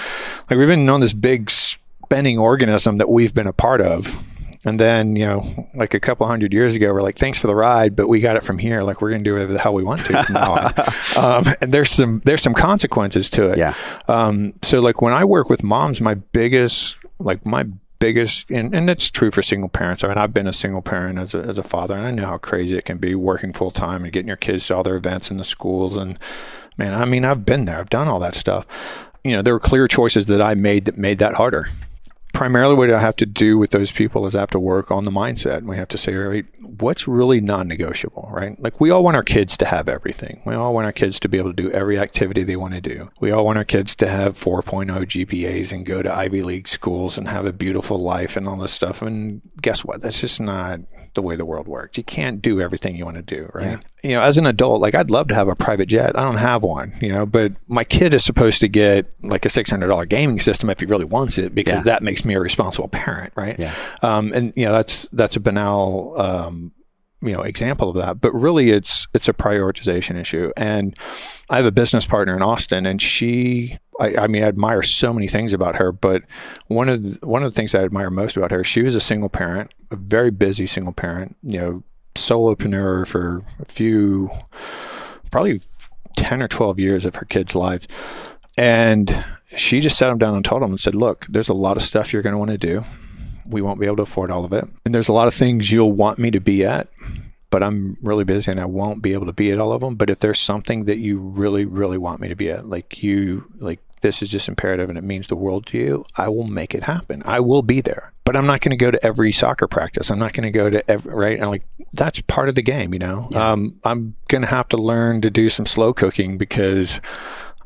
like we've been on this big sp- spending organism that we've been a part of. And then, you know, like a couple hundred years ago, we're like, thanks for the ride, but we got it from here. Like, we're going to do whatever the hell we want to from now on. Um, and there's some, there's some consequences to it. Yeah. Um, so like when I work with moms, my biggest, like my biggest, and, and it's true for single parents. I mean, I've been a single parent as a, as a father, and I know how crazy it can be working full time and getting your kids to all their events in the schools. And man, I mean, I've been there, I've done all that stuff. You know, there were clear choices that I made that made that harder. Primarily what I have to do with those people is I have to work on the mindset. We have to say, right, what's really non-negotiable, right? Like, we all want our kids to have everything. We all want our kids to be able to do every activity they want to do. We all want our kids to have four point oh G P As and go to Ivy League schools and have a beautiful life and all this stuff. And guess what? That's just not the way the world works. You can't do everything you want to do, right? Yeah. You know, as an adult, like, I'd love to have a private jet. I don't have one, you know, but my kid is supposed to get like a six hundred dollars gaming system if he really wants it, because yeah. that makes me a responsible parent, right? Yeah. Um, and you know, that's that's a banal um, you know example of that, but really it's it's a prioritization issue. And I have a business partner in Austin, and she, I, I mean, I admire so many things about her, but one of the, one of the things I admire most about her, she was a single parent, a very busy single parent, you know, solopreneur for a few, probably ten or twelve years of her kids' lives. And she just sat them down and told them and said, look, there's a lot of stuff you're going to want to do. We won't be able to afford all of it. And there's a lot of things you'll want me to be at, but I'm really busy and I won't be able to be at all of them. But if there's something that you really, really want me to be at, like you, like this is just imperative and it means the world to you, I will make it happen. I will be there. But I'm not going to go to every soccer practice. I'm not going to go to every, right? And like, that's part of the game, you know? Yeah. Um, I'm going to have to learn to do some slow cooking because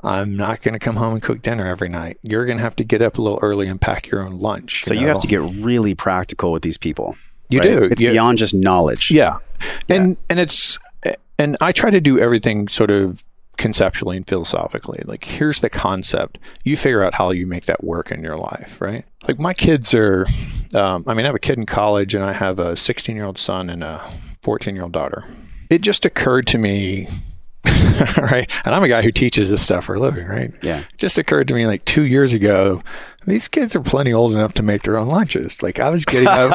I'm not going to come home and cook dinner every night. You're going to have to get up a little early and pack your own lunch. You so know? You have to get really practical with these people. You right? do. It's you, beyond just knowledge. Yeah. yeah. And and it's and I try to do everything sort of conceptually and philosophically. Like, here's the concept. You figure out how you make that work in your life, right? Like, my kids are, um, I mean, I have a kid in college and I have a sixteen-year-old son and a fourteen-year-old daughter. It just occurred to me... right. And I'm a guy who teaches this stuff for a living, right? Yeah. Just occurred to me like two years ago, these kids are plenty old enough to make their own lunches. Like I was getting up,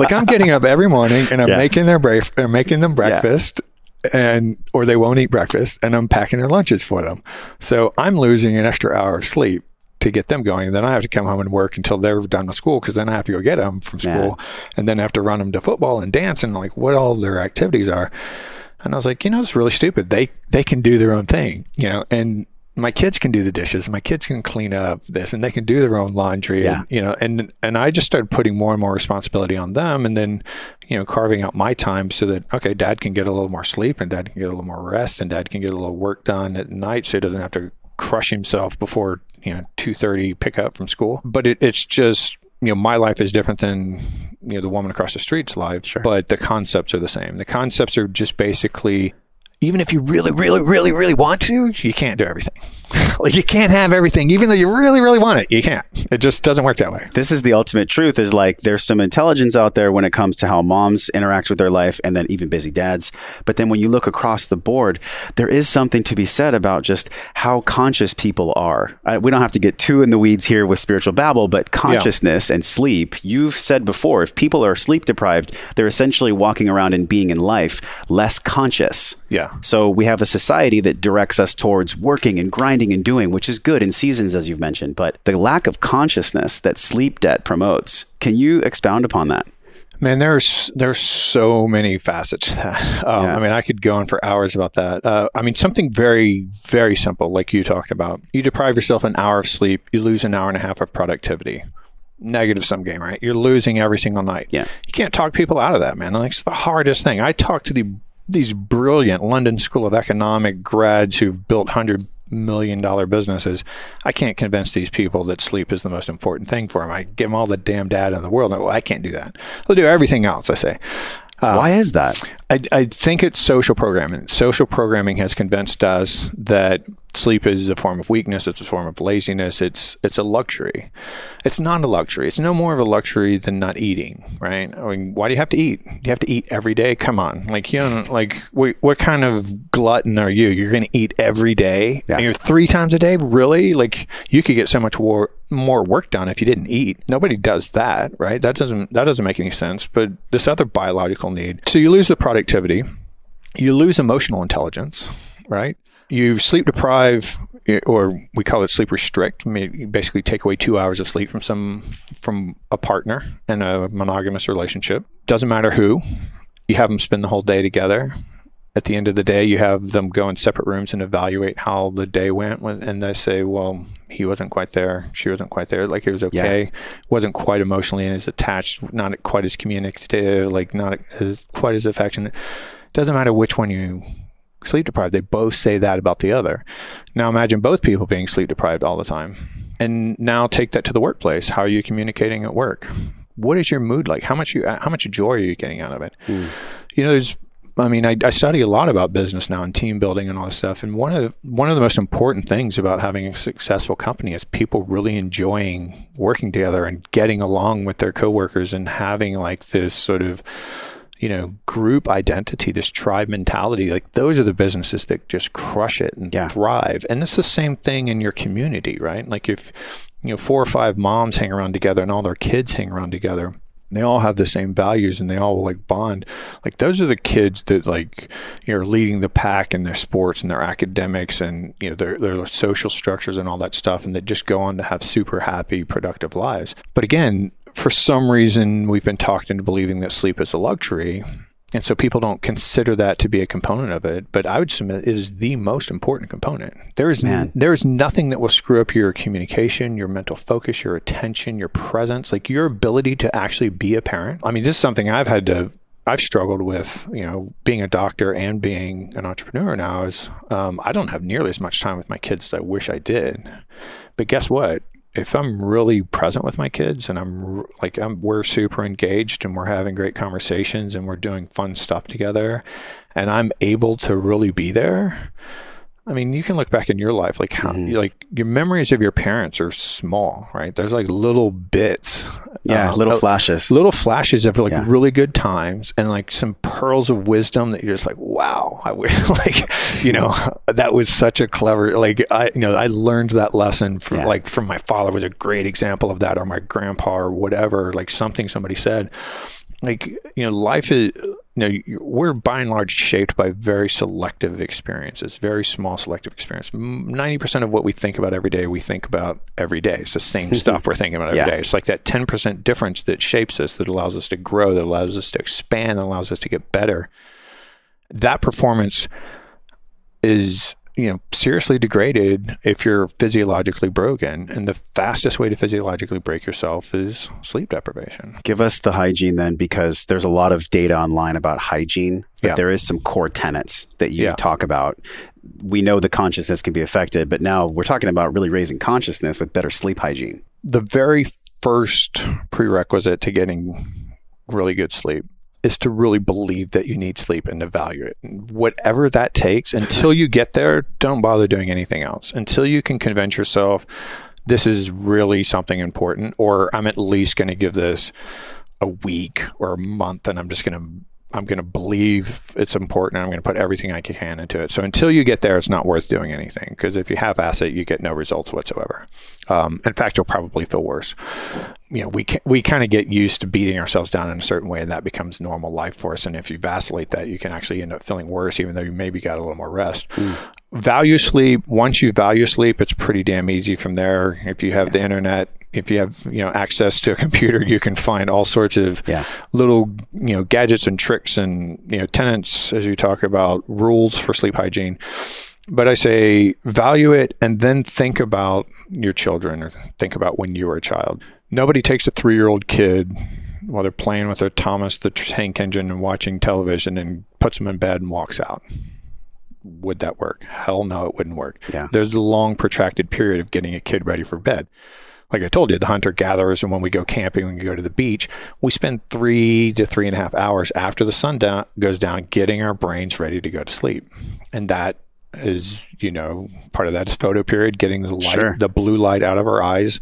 like I'm getting up every morning and I'm yeah. making their bra- or making them breakfast yeah. and, or they won't eat breakfast and I'm packing their lunches for them. So I'm losing an extra hour of sleep to get them going. And then I have to come home and work until they're done with school. Cause then I have to go get them from school yeah. and then I have to run them to football and dance and like what all their activities are. And I was like, you know, it's really stupid. They they can do their own thing, you know, and my kids can do the dishes. My kids can clean up this and they can do their own laundry, yeah. and, you know, and, and I just started putting more and more responsibility on them and then, you know, carving out my time so that, okay, dad can get a little more sleep and dad can get a little more rest and dad can get a little work done at night so he doesn't have to crush himself before, you know, two thirty pickup from school. But it, it's just... You know, my life is different than, you know, the woman across the street's life, sure. but the concepts are the same. The concepts are just basically, even if you really, really, really, really want to, you can't do everything. Like you can't have everything, even though you really, really want it. You can't. It just doesn't work that way. This is the ultimate truth is like there's some intelligence out there when it comes to how moms interact with their life and then even busy dads. But then when you look across the board, there is something to be said about just how conscious people are. I, we don't have to get too in the weeds here with spiritual babble, but consciousness yeah. and sleep. You've said before, if people are sleep deprived, they're essentially walking around and being in life less conscious. Yeah. So we have a society that directs us towards working and grinding and doing, which is good in seasons, as you've mentioned, but the lack of consciousness that sleep debt promotes. Can you expound upon that? Man, there's there's so many facets to that. Um, yeah. I mean, I could go on for hours about that. Uh, I mean, something very, very simple, like you talked about. You deprive yourself an hour of sleep, you lose an hour and a half of productivity. Negative sum game, right? You're losing every single night. Yeah. You can't talk people out of that, man. Like, it's the hardest thing. I talk to the these brilliant London School of Economic grads who've built one hundred million dollars businesses. I can't convince these people that sleep is the most important thing for them. I give them all the damn data in the world. Well, I can't do that. They'll do everything else, I say. Uh, Why is that? I, I think it's social programming. Social programming has convinced us that sleep is a form of weakness. It's a form of laziness. It's it's a luxury. It's not a luxury. It's no more of a luxury than not eating, right? I mean, why do you have to eat? Do you have to eat every day? Come on. Like, you know, like what, what kind of glutton are you? You're going to eat every day? Yeah. And you're three times a day? Really? Like, you could get so much war, more work done if you didn't eat. Nobody does that, right? That doesn't that doesn't make any sense. But this other biological need. So you lose the productivity. You lose emotional intelligence, right? You sleep deprive, or we call it sleep restrict. You basically take away two hours of sleep from some from a partner in a monogamous relationship. Doesn't matter who. You have them spend the whole day together. At the end of the day, you have them go in separate rooms and evaluate how the day went. And they say, well, he wasn't quite there. She wasn't quite there. Like, he was okay. Yeah. Wasn't quite emotionally as attached. Not quite as communicative. Like, not as quite as affectionate. Doesn't matter which one you... sleep deprived. They both say that about the other. Now imagine both people being sleep deprived all the time. And now take that to the workplace. How are you communicating at work? What is your mood like? How much you how much joy are you getting out of it? Mm. You know, there's I mean, I, I study a lot about business now and team building and all this stuff. And one of the, one of the most important things about having a successful company is people really enjoying working together and getting along with their coworkers and having like this sort of you know, group identity, this tribe mentality, like those are the businesses that just crush it and yeah. thrive. And it's the same thing in your community, right? Like if, you know, four or five moms hang around together and all their kids hang around together, and they all have the same values and they all like bond. Like those are the kids that like, you know, are leading the pack in their sports and their academics and, you know, their, their social structures and all that stuff. And that just go on to have super happy, productive lives. But again, for some reason, we've been talked into believing that sleep is a luxury. And so people don't consider that to be a component of it. But I would submit it is the most important component. There is n- there is nothing that will screw up your communication, your mental focus, your attention, your presence, like your ability to actually be a parent. I mean, this is something I've had to, I've struggled with, you know, being a doctor and being an entrepreneur now is um, I don't have nearly as much time with my kids as I wish I did. But guess what? If I'm really present with my kids and I'm like, I'm, we're super engaged and we're having great conversations and we're doing fun stuff together and I'm able to really be there. I mean, you can look back in your life, like how, mm-hmm. like your memories of your parents are small, right? There's like little bits. Yeah. Uh, little uh, flashes, little flashes of like yeah. really good times and like some pearls of wisdom that you're just like, wow, I wish like, you know, that was such a clever, like I, you know, I learned that lesson from yeah. like from my father was a great example of that, or my grandpa or whatever, like something somebody said. Like, you know, life is, you know, we're by and large shaped by very selective experiences, very small selective experience. ninety percent of what we think about every day, we think about every day. It's the same stuff we're thinking about every yeah. day. It's like that ten percent difference that shapes us, that allows us to grow, that allows us to expand, that allows us to get better. That performance is, you know, seriously degraded if you're physiologically broken. And the fastest way to physiologically break yourself is sleep deprivation. Give us the hygiene then, because there's a lot of data online about hygiene, but yeah. there is some core tenets that you yeah. talk about. We know the consciousness can be affected, but now we're talking about really raising consciousness with better sleep hygiene. The very first prerequisite to getting really good sleep is to really believe that you need sleep and to value it. And whatever that takes, until you get there, don't bother doing anything else. Until you can convince yourself, this is really something important, or I'm at least going to give this a week or a month, and I'm just going to, I'm going to believe it's important, and I'm going to put everything I can into it. So until you get there, it's not worth doing anything, because if you half-ass it, you get no results whatsoever. Um, in fact, you'll probably feel worse. You know, we can, we kind of get used to beating ourselves down in a certain way, and that becomes normal life for us. And if you vacillate that, you can actually end up feeling worse, even though you maybe got a little more rest. Mm. Value sleep. Once you value sleep, it's pretty damn easy from there. If you have yeah. the internet, if you have, you know, access to a computer, you can find all sorts of yeah. little, you know, gadgets and tricks and, you know, tenets, as you talk about, rules for sleep hygiene. But I say value it, and then think about your children, or think about when you were a child. Nobody takes a three-year-old kid while they're playing with their Thomas the Tank Engine and watching television and puts them in bed and walks out. Would that work? Hell no, it wouldn't work. Yeah. There's a long protracted period of getting a kid ready for bed. Like I told you, the hunter gatherers, and when we go camping, when we go to the beach, we spend three to three and a half hours after the sun down, goes down, getting our brains ready to go to sleep. And that is, you know, part of that is photo period, getting the light, sure. the blue light out of our eyes.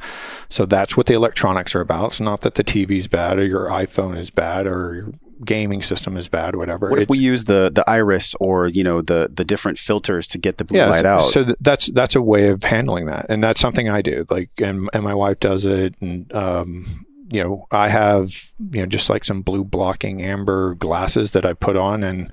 So that's what the electronics are about. It's not that the T V's bad or your iPhone is bad or your gaming system is bad, whatever. What if it's, we use the the iris or, you know, the the different filters to get the blue yeah, light out? So th- that's that's a way of handling that, and that's something I do. Like, and and my wife does it, and um, you know, I have, you know, just like some blue blocking amber glasses that I put on and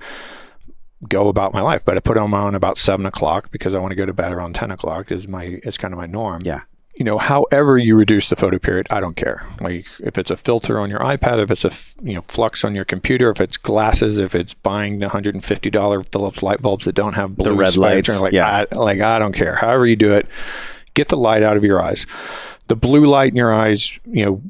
go about my life. But I put them on about seven o'clock because I want to go to bed around ten o'clock. Is my it's kind of my norm. Yeah. You know, however you reduce the photo period, I don't care. Like if it's a filter on your iPad, if it's a, you know, flux on your computer, if it's glasses, if it's buying the one hundred fifty dollars Philips light bulbs that don't have blue, the red lights, like, yeah. I, like I don't care. However you do it, get the light out of your eyes. The blue light in your eyes, you know,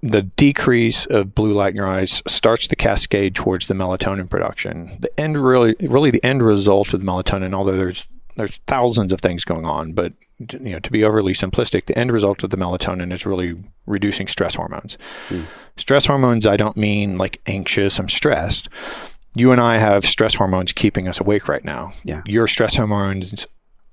the decrease of blue light in your eyes starts the cascade towards the melatonin production. The end really, really the end result of the melatonin, although there's, There's thousands of things going on, but you know, to be overly simplistic, the end result of the melatonin is really reducing stress hormones. Mm. Stress hormones, I don't mean like anxious, I'm stressed. You and I have stress hormones keeping us awake right now. Yeah. Your stress hormones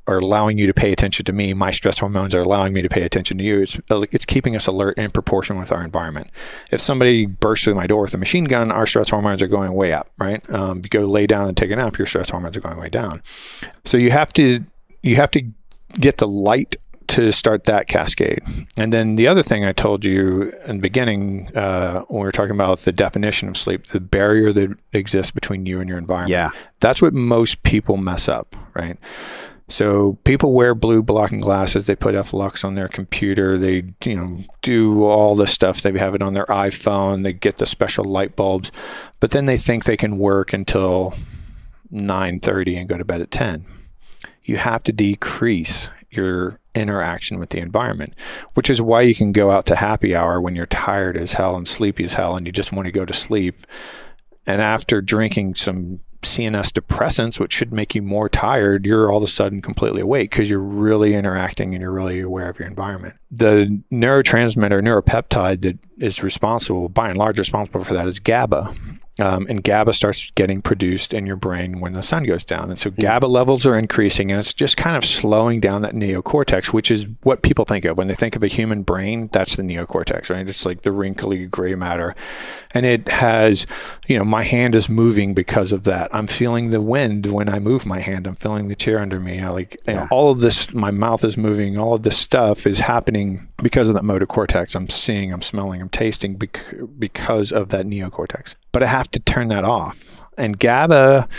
are allowing you to pay attention to me. My stress hormones are allowing me to pay attention to you. It's it's keeping us alert in proportion with our environment. If somebody bursts through my door with a machine gun, our stress hormones are going way up, right? Um, if you go lay down and take a nap, your stress hormones are going way down. So you have to you have to get the light to start that cascade. And then the other thing I told you in the beginning, uh, when we were talking about the definition of sleep, the barrier that exists between you and your environment. Yeah. That's what most people mess up, right? So people wear blue blocking glasses. They put F-Lux on their computer. They, you know, do all this stuff. They have it on their iPhone. They get the special light bulbs, but then they think they can work until nine thirty and go to bed at ten. You have to decrease your interaction with the environment, which is why you can go out to happy hour when you're tired as hell and sleepy as hell and you just want to go to sleep. And after drinking some C N S depressants, which should make you more tired, you're all of a sudden completely awake because you're really interacting and you're really aware of your environment. The neurotransmitter, neuropeptide that is responsible, by and large responsible for that, is GABA. Um, and GABA starts getting produced in your brain when the sun goes down. And so GABA levels are increasing, and it's just kind of slowing down that neocortex, which is what people think of. When they think of a human brain, that's the neocortex, right? It's like the wrinkly gray matter. And it has, you know, my hand is moving because of that. I'm feeling the wind when I move my hand. I'm feeling the chair under me. I like, you know, all of this, my mouth is moving. All of this stuff is happening because of that motor cortex. I'm seeing, I'm smelling, I'm tasting bec- because of that neocortex. But I have to turn that off. And GABA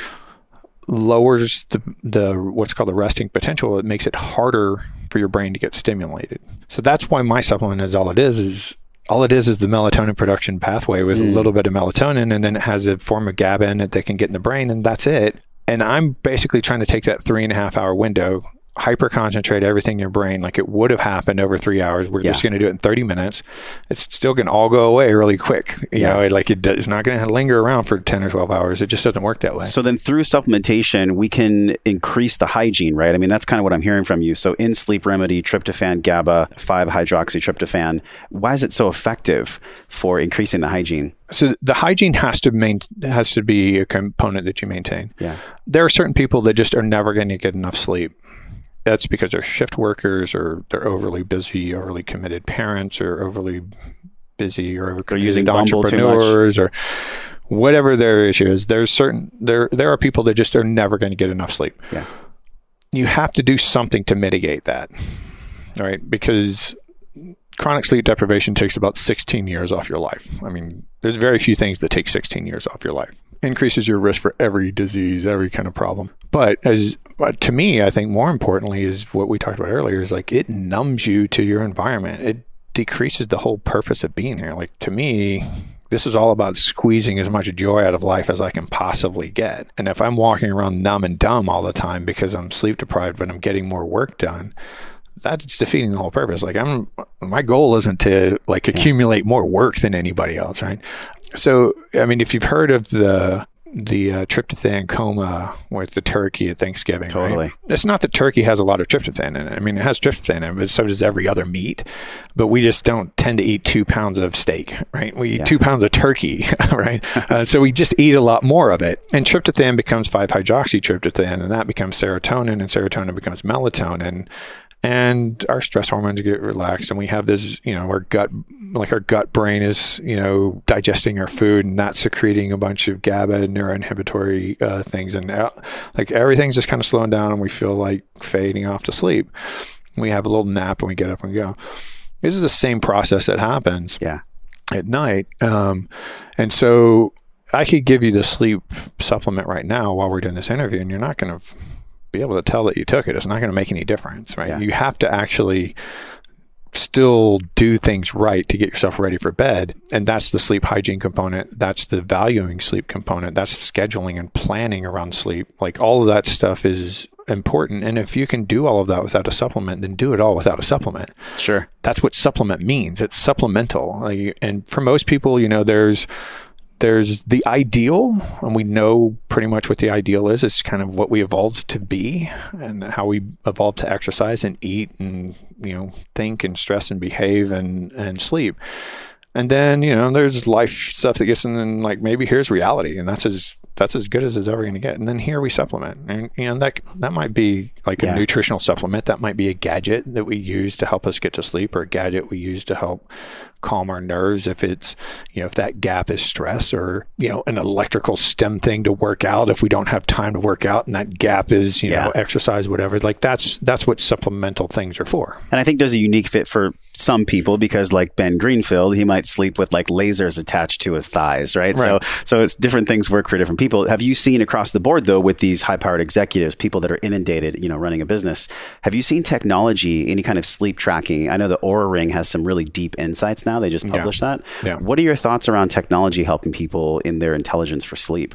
lowers the, the what's called the resting potential. It makes it harder for your brain to get stimulated. So that's why my supplement is all it is, is all it is is the melatonin production pathway with mm. a little bit of melatonin, and then it has a form of GABA in it that can get in the brain, and that's it. And I'm basically trying to take that three and a half hour window, hyper concentrate everything in your brain like it would have happened over three hours. We're yeah. just going to do it in thirty minutes. It's still going to all go away really quick. You yeah. know, it, like it does, it's not going to linger around for ten or twelve hours. It just doesn't work that way. So then through supplementation, we can increase the hygiene, right? I mean, that's kind of what I'm hearing from you. So in Sleep Remedy, tryptophan, GABA, five-hydroxytryptophan, why is it so effective for increasing the hygiene? So the hygiene has to main, has to be a component that you maintain. Yeah. There are certain people that just are never going to get enough sleep. That's because they're shift workers, or they're overly busy, overly committed parents, or overly busy, or overcommitted using entrepreneurs, or whatever their issue is. There's certain there there are people that just are never going to get enough sleep. Yeah. You have to do something to mitigate that, right? Because chronic sleep deprivation takes about sixteen years off your life. I mean, there's very few things that take sixteen years off your life. Increases your risk for every disease, every kind of problem. But as to me, I think more importantly is what we talked about earlier, is like it numbs you to your environment. It decreases the whole purpose of being here. Like to me, this is all about squeezing as much joy out of life as I can possibly get. And if I'm walking around numb and dumb all the time because I'm sleep deprived, but I'm getting more work done, that's defeating the whole purpose. Like I'm, my goal isn't to like accumulate more work than anybody else, right? So, I mean, if you've heard of the the uh, tryptophan coma with the turkey at Thanksgiving, totally. Right? It's not that turkey has a lot of tryptophan in it. I mean, it has tryptophan in it, but so does every other meat. But we just don't tend to eat two pounds of steak, right? We eat yeah. two pounds of turkey, right? uh, so we just eat a lot more of it. And tryptophan becomes five-hydroxytryptophan, and that becomes serotonin, and serotonin becomes melatonin. And our stress hormones get relaxed, and we have this, you know, our gut, like our gut brain is, you know, digesting our food and not secreting a bunch of GABA neuroinhibitory uh, things. And uh, like everything's just kind of slowing down, and we feel like fading off to sleep. We have a little nap and we get up and go. This is the same process that happens yeah. at night. Um, and so I could give you the sleep supplement right now while we're doing this interview, and you're not going to f- be able to tell that you took it. It's not going to make any difference, right? Yeah. You have to actually still do things right to get yourself ready for bed. And that's the sleep hygiene component. That's the valuing sleep component. That's scheduling and planning around sleep. Like all of that stuff is important. And if you can do all of that without a supplement, then do it all without a supplement. Sure. That's what supplement means. It's supplemental. Like, and for most people, you know, there's There's the ideal, and we know pretty much what the ideal is. It's kind of what we evolved to be and how we evolved to exercise and eat and, you know, think and stress and behave and, and sleep. And then, you know, there's life stuff that gets in, and like maybe here's reality, and that's as that's as good as it's ever going to get. And then here we supplement, and you know that that might be like yeah. a nutritional supplement, that might be a gadget that we use to help us get to sleep, or a gadget we use to help calm our nerves if it's, you know, if that gap is stress, or, you know, an electrical stim thing to work out if we don't have time to work out and that gap is, you yeah. know, exercise, whatever. Like that's, that's what supplemental things are for. And I think there's a unique fit for some people because like Ben Greenfield, he might sleep with like lasers attached to his thighs, right? right. So, so it's different things work for different people. Have you seen across the board though, with these high powered executives, people that are inundated, you know, running a business, have you seen technology, any kind of sleep tracking? I know the Oura Ring has some really deep insights now. They just published yeah. that. Yeah. What are your thoughts around technology helping people in their intelligence for sleep?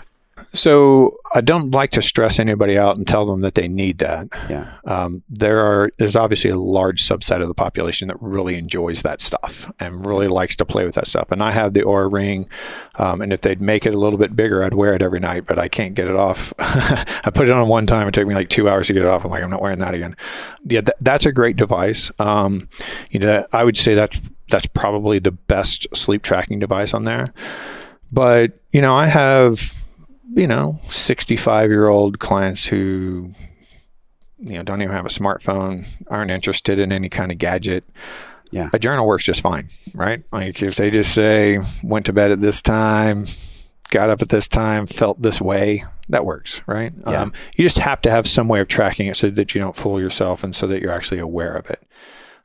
So I don't like to stress anybody out and tell them that they need that. Yeah. Um, there are, there's obviously a large subset of the population that really enjoys that stuff and really likes to play with that stuff. And I have the Oura Ring, um, and if they'd make it a little bit bigger, I'd wear it every night, but I can't get it off. I put it on one time. It took me like two hours to get it off. I'm like, I'm not wearing that again. Yeah, th- that's a great device. Um, you know, I would say that's, that's probably the best sleep tracking device on there. But, you know, I have... you know, sixty-five year old clients who, you know, don't even have a smartphone, aren't interested in any kind of gadget. Yeah. A journal works just fine, right? Like if they just say, went to bed at this time, got up at this time, felt this way, that works, right? Yeah. Um, you just have to have some way of tracking it so that you don't fool yourself and so that you're actually aware of it.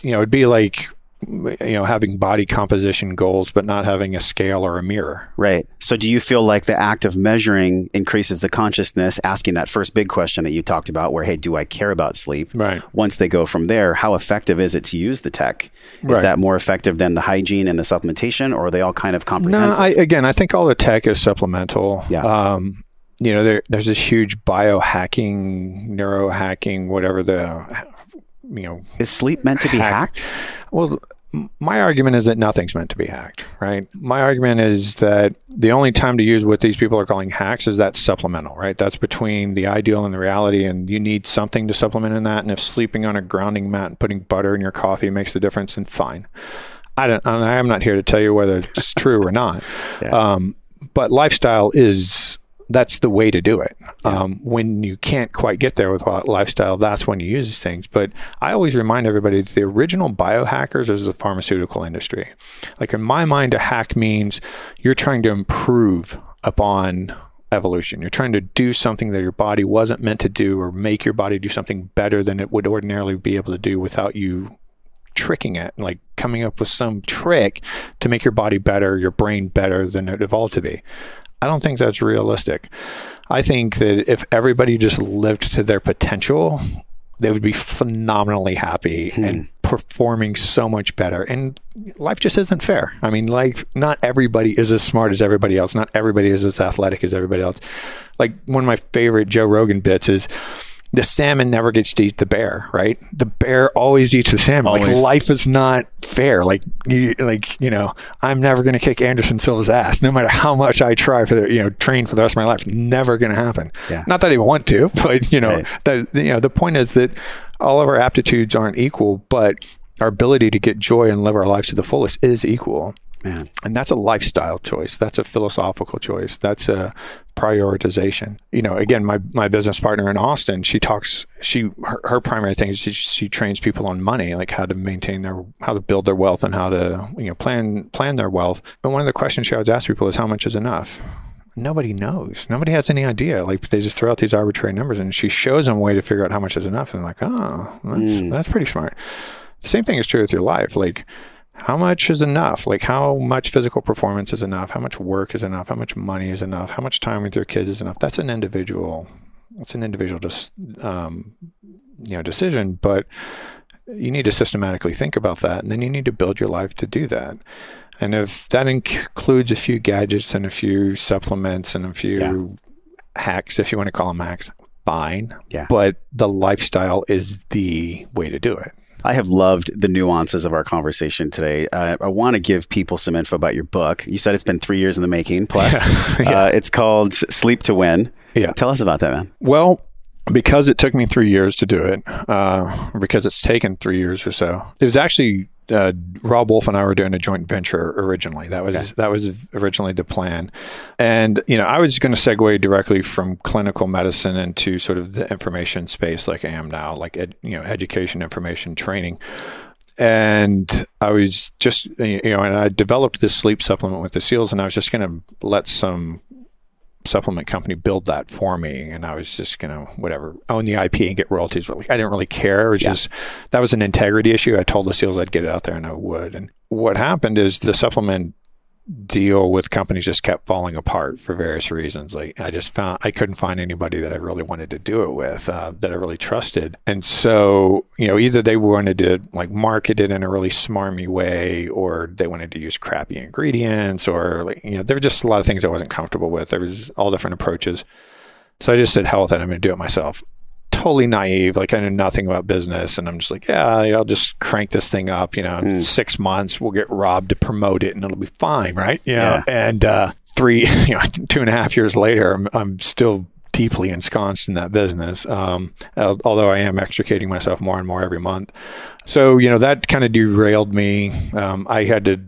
You know, it'd be like, you know, having body composition goals, but not having a scale or a mirror. Right. So do you feel like the act of measuring increases the consciousness, asking that first big question that you talked about where, hey, do I care about sleep? Right. Once they go from there, how effective is it to use the tech? Is right. that more effective than the hygiene and the supplementation, or are they all kind of comprehensive? No, I, again, I think all the tech is supplemental. Yeah. Um, you know, there, there's this huge biohacking, neurohacking, whatever the... you know, is sleep meant to be hacked? hacked? Well, my argument is that nothing's meant to be hacked, right? My argument is that the only time to use what these people are calling hacks is that supplemental, right? That's between the ideal and the reality, and you need something to supplement in that. And if sleeping on a grounding mat and putting butter in your coffee makes the difference, then fine. I don't, and I am not here to tell you whether it's true or not. Yeah. Um, but lifestyle is, that's the way to do it. Yeah. Um, when you can't quite get there with lifestyle, that's when you use these things. But I always remind everybody that the original biohackers is the pharmaceutical industry. Like in my mind, a hack means you're trying to improve upon evolution. You're trying to do something that your body wasn't meant to do, or make your body do something better than it would ordinarily be able to do without you tricking it, like coming up with some trick to make your body better, your brain better than it evolved to be. I don't think that's realistic. I think that if everybody just lived to their potential, they would be phenomenally happy hmm. and performing so much better. And life just isn't fair. I mean, like, not everybody is as smart as everybody else. Not everybody is as athletic as everybody else. Like, one of my favorite Joe Rogan bits is, the salmon never gets to eat the bear, right? The bear always eats the salmon. Always. Like, life is not fair. Like, you, like, you know, I'm never going to kick Anderson Silva's ass, no matter how much I try for the, you know, train for the rest of my life. Never going to happen. Yeah. Not that I want to, but you know, right. the, you know, the point is that all of our aptitudes aren't equal, but our ability to get joy and live our lives to the fullest is equal. Man. And that's a lifestyle choice. That's a philosophical choice. That's a prioritization. You know, again, my, my business partner in Austin, she talks, she, her, her primary thing is she, she trains people on money, like how to maintain their, how to build their wealth and how to, you know, plan, plan their wealth. And one of the questions she always asks people is, how much is enough? Nobody knows. Nobody has any idea. Like, they just throw out these arbitrary numbers, and she shows them a way to figure out how much is enough. And they're like, oh, that's, mm. that's pretty smart. The same thing is true with your life. Like, how much is enough? Like, how much physical performance is enough? How much work is enough? How much money is enough? How much time with your kids is enough? That's an individual, it's an individual just, um, you know, decision, but you need to systematically think about that. And then you need to build your life to do that. And if that includes a few gadgets and a few supplements and a few yeah. hacks, if you want to call them hacks, fine. Yeah. But the lifestyle is the way to do it. I have loved the nuances of our conversation today. Uh, I want to give people some info about your book. You said it's been three years in the making, plus yeah, yeah. Uh, it's called Sleep to Win. Yeah. Tell us about that, man. Well, because it took me three years to do it, uh, because it's taken three years or so, it was actually... Uh, Rob Wolf and I were doing a joint venture originally. That was okay. that was originally the plan. And, you know, I was going to segue directly from clinical medicine into sort of the information space like I am now, like, ed, you know, education, information, training. And I was just, you know, and I developed this sleep supplement with the SEALs, and I was just going to let some supplement company build that for me. And I was just going to, whatever, own the I P and get royalties. Really, I didn't really care. It was yeah. just, that was an integrity issue. I told the SEALs I'd get it out there, and I would. And what happened is the supplement deal with companies just kept falling apart for various reasons. Like I just found, I couldn't find anybody that I really wanted to do it with, uh, that I really trusted. And so, you know, either they wanted to like market it in a really smarmy way, or they wanted to use crappy ingredients, or like, you know, there were just a lot of things I wasn't comfortable with. There was all different approaches. So I just said, hell with it, I'm going to do it myself. Totally naive. Like I knew nothing about business, and I'm just like, yeah, I'll just crank this thing up, you know, in mm. six months we'll get Rob to promote it and it'll be fine. Right. You yeah. know? And, uh, three, you know, two and a half years later, I'm, I'm still deeply ensconced in that business. Um, although I am extricating myself more and more every month. So, you know, that kind of derailed me. Um, I had to,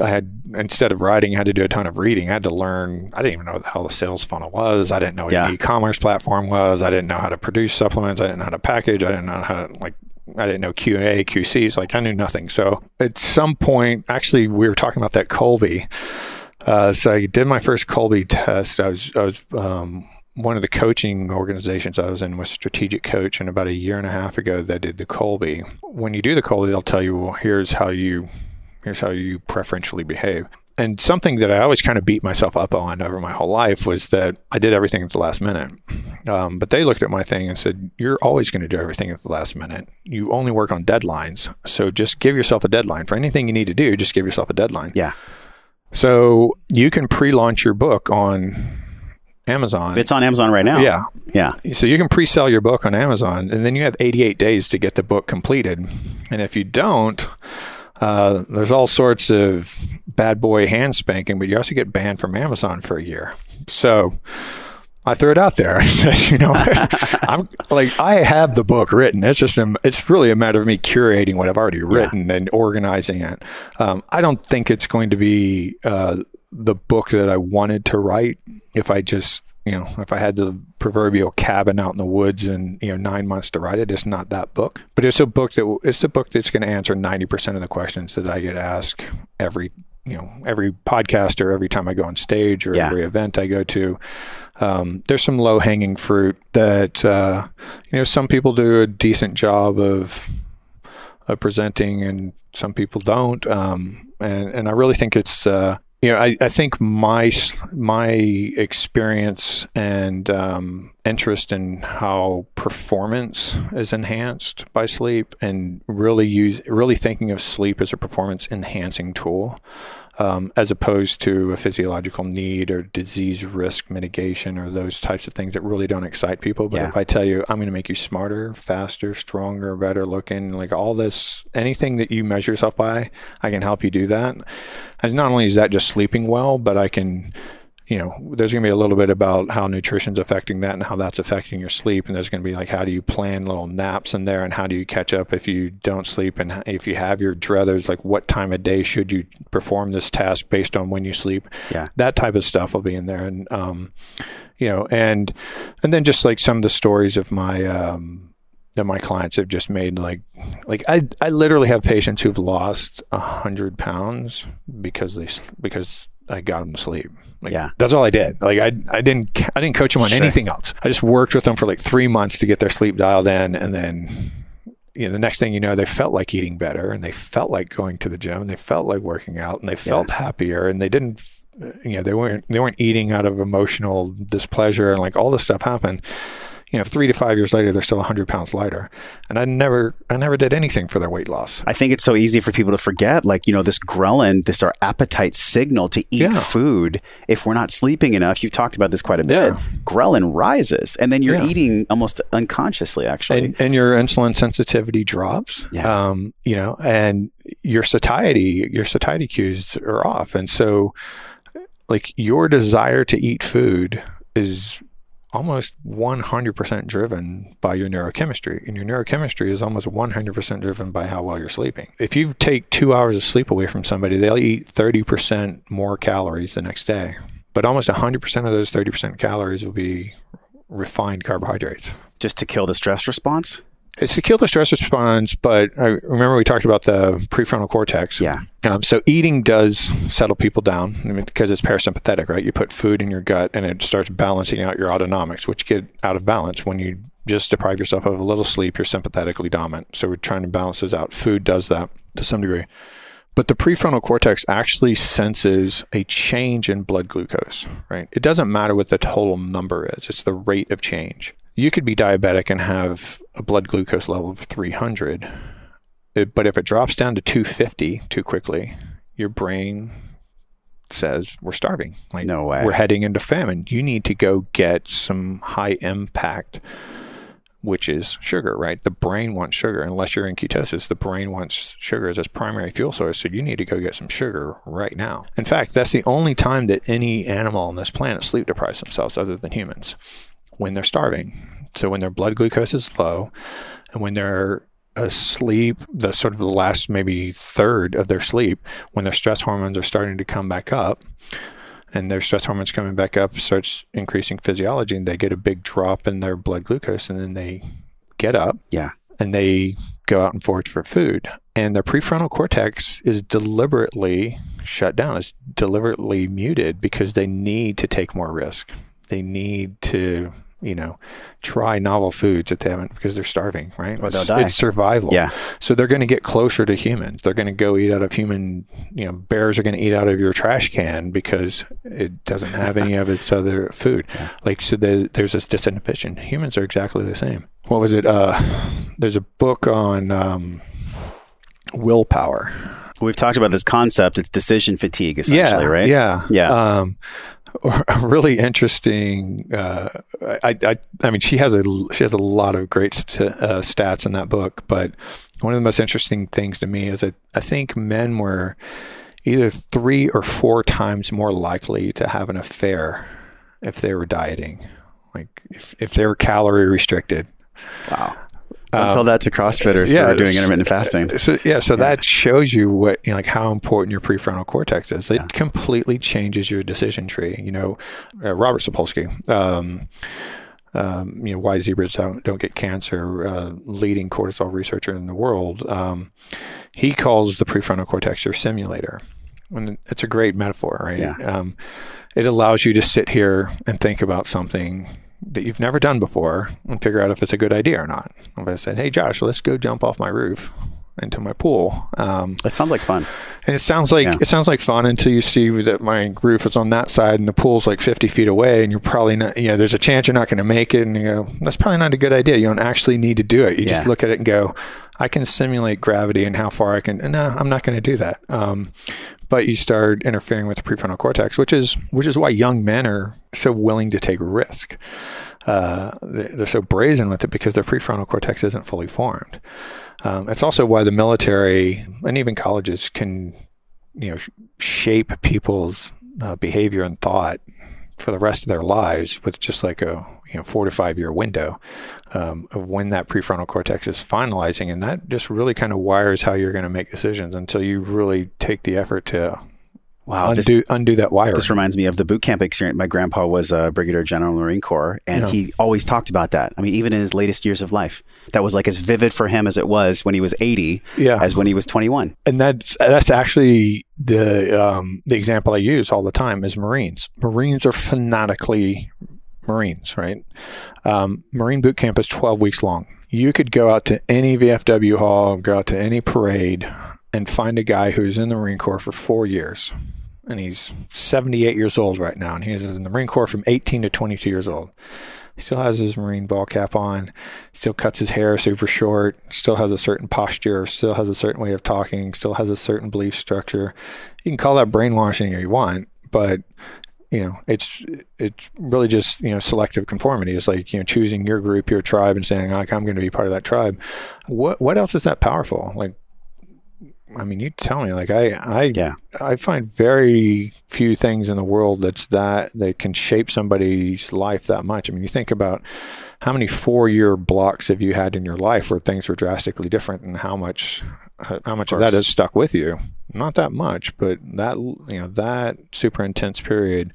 I had, instead of writing, I had to do a ton of reading. I had to learn. I didn't even know what the hell the sales funnel was. I didn't know what yeah. an e-commerce platform was. I didn't know how to produce supplements. I didn't know how to package. I didn't know how to, like, I didn't know Q A, Q Cs. Like, I knew nothing. So at some point, actually, we were talking about that Colby. Uh, so I did my first Colby test. I was, I was, um, one of the coaching organizations I was in was Strategic Coach. And about a year and a half ago, they did the Colby. When you do the Colby, they'll tell you, well, here's how you, Here's how you preferentially behave. And something that I always kind of beat myself up on over my whole life was that I did everything at the last minute. Um, but they looked at my thing and said, you're always going to do everything at the last minute. You only work on deadlines. So just give yourself a deadline. For anything you need to do, just give yourself a deadline. Yeah. So you can pre-launch your book on Amazon. It's on Amazon right now. Yeah. Yeah. So you can pre-sell your book on Amazon, and then you have eighty-eight days to get the book completed. And if you don't... Uh, there's all sorts of bad boy hand spanking, but you also get banned from Amazon for a year. So I threw it out there. I said, you know, I'm like, I have the book written. It's just, a, it's really a matter of me curating what I've already written yeah. and organizing it. Um, I don't think it's going to be, uh, the book that I wanted to write if I just, you know, if I had the proverbial cabin out in the woods and, you know, nine months to write it, it's not that book. But it's a book that it's a book that's going to answer ninety percent of the questions that I get asked every, you know, every podcast or every time I go on stage or yeah. every event I go to. Um, there's some low hanging fruit that, uh, you know, some people do a decent job of, of presenting and some people don't. Um, and, and I really think it's, uh, You know, I, I think my my experience and um, interest in how performance is enhanced by sleep, and really use really thinking of sleep as a performance enhancing tool, um, as opposed to a physiological need or disease risk mitigation or those types of things that really don't excite people. But yeah. if I tell you I'm going to make you smarter, faster, stronger, better looking, like all this, anything that you measure yourself by, I can help you do that. And not only is that just sleeping well, but I can, you know, there's going to be a little bit about how nutrition's affecting that and how that's affecting your sleep. And there's going to be like, how do you plan little naps in there, and how do you catch up if you don't sleep? And if you have your druthers, like what time of day should you perform this task based on when you sleep? Yeah. That type of stuff will be in there. And, um, you know, and, and then just like some of the stories of my, um, that my clients have just made, like, like I, I literally have patients who've lost a hundred pounds because they, because I got them to sleep. Like, yeah. That's all I did. Like I, I didn't, I didn't coach them on sure. anything else. I just worked with them for like three months to get their sleep dialed in. And then, you know, the next thing you know, they felt like eating better, and they felt like going to the gym, and they felt like working out, and they felt yeah. happier, and they didn't, you know, they weren't, they weren't eating out of emotional displeasure, and like all this stuff happened. You know, three to five years later, they're still one hundred pounds lighter. And I never I never did anything for their weight loss. I think it's so easy for people to forget, like, you know, this ghrelin, this our appetite signal to eat yeah. food. If we're not sleeping enough, you've talked about this quite a bit. Yeah. Ghrelin rises, and then you're yeah. eating almost unconsciously, actually. And, and your insulin sensitivity drops, yeah. um, you know, and your satiety, your satiety cues are off. And so, like, your desire to eat food is almost one hundred percent driven by your neurochemistry. And your neurochemistry is almost one hundred percent driven by how well you're sleeping. If you take two hours of sleep away from somebody, they'll eat thirty percent more calories the next day. But almost one hundred percent of those thirty percent calories will be refined carbohydrates. Just to kill the stress response? It's to kill the stress response, but I remember we talked about the prefrontal cortex. Yeah. Um, so eating does settle people down, I mean, because it's parasympathetic, right? You put food in your gut and it starts balancing out your autonomics, which get out of balance. When you just deprive yourself of a little sleep, you're sympathetically dominant. So we're trying to balance this out. Food does that to some degree. But the prefrontal cortex actually senses a change in blood glucose, right? It doesn't matter what the total number is. It's the rate of change. You could be diabetic and have a blood glucose level of three hundred, it, but if it drops down to two fifty too quickly, your brain says, we're starving. Like, no way. We're heading into famine. You need to go get some high impact, which is sugar, right? The brain wants sugar. Unless you're in ketosis, the brain wants sugar as its primary fuel source, so you need to go get some sugar right now. In fact, that's the only time that any animal on this planet sleep deprives themselves other than humans, when they're starving. So when their blood glucose is low and when they're asleep, the sort of the last maybe third of their sleep, when their stress hormones are starting to come back up, and their stress hormones coming back up starts increasing physiology, and they get a big drop in their blood glucose, and then they get up, yeah, and they go out and forage for food. And their prefrontal cortex is deliberately shut down, is deliberately muted, because they need to take more risk. They need to, you know, try novel foods that they haven't, because they're starving, right? Well, they'll die. It's survival. Yeah. So they're going to get closer to humans. They're going to go eat out of human, you know, bears are going to eat out of your trash can because it doesn't have any of its other food. Yeah. Like, so there, there's this disinhibition. Humans are exactly the same. What was it? Uh, there's a book on um, willpower. We've talked about this concept. It's decision fatigue, essentially, yeah, right? Yeah. Yeah. Um, Or a really interesting, uh, I, I, I mean, she has a she has a lot of great st- uh, stats in that book. But one of the most interesting things to me is that I think men were either three or four times more likely to have an affair if they were dieting, like if if they were calorie restricted. Wow. Don't tell that to CrossFitters yeah, who are doing intermittent fasting. So, yeah, so yeah. That shows you what, you know, like how important your prefrontal cortex is. It yeah. completely changes your decision tree. You know, uh, Robert Sapolsky, um, um, you know, why zebras don't, don't get cancer, uh, leading cortisol researcher in the world. Um, he calls the prefrontal cortex your simulator. And it's a great metaphor, right? Yeah. Um, it allows you to sit here and think about something that you've never done before and figure out if it's a good idea or not. If I said, hey, Josh, let's go jump off my roof into my pool. Um, that sounds like fun. And it sounds like, yeah. it sounds like fun until you see that my roof is on that side and the pool's like fifty feet away, and you're probably not, you know, there's a chance you're not going to make it. And you go, that's probably not a good idea. You don't actually need to do it. You yeah. just look at it and go, I can simulate gravity and how far I can, and no, I'm not going to do that. Um, but you start interfering with the prefrontal cortex, which is, which is why young men are so willing to take risk. Uh, they're so brazen with it because their prefrontal cortex isn't fully formed. Um, it's also why the military and even colleges can, you know, shape people's uh, behavior and thought for the rest of their lives with just like a, you know, four to five year window um, of when that prefrontal cortex is finalizing. And that just really kind of wires how you're going to make decisions until you really take the effort to wow, undo, this, undo that wire. This reminds me of the boot camp experience. My grandpa was a brigadier general in the Marine Corps, and yeah. he always talked about that. I mean, even in his latest years of life, that was like as vivid for him as it was when he was eighty yeah. as when he was twenty-one. And that's, that's actually the, um, the example I use all the time is Marines. Marines are fanatically Marines, right? Um, Marine boot camp is twelve weeks long. You could go out to any V F W hall, go out to any parade, and find a guy who's in the Marine Corps for four years. And he's seventy-eight years old right now. And he's in the Marine Corps from eighteen to twenty-two years old. He still has his Marine ball cap on, still cuts his hair super short, still has a certain posture, still has a certain way of talking, still has a certain belief structure. You can call that brainwashing if you want, but you know, it's it's really just, you know, selective conformity. It's like, you know, choosing your group, your tribe, and saying, like, I'm going to be part of that tribe. What what else is that powerful? Like, I mean, you tell me. Like, I I, yeah. I find very few things in the world that's that that can shape somebody's life that much. I mean, you think about how many four-year blocks have you had in your life where things were drastically different, and how much how much of, of that has stuck with you. Not that much, but that, you know, that super intense period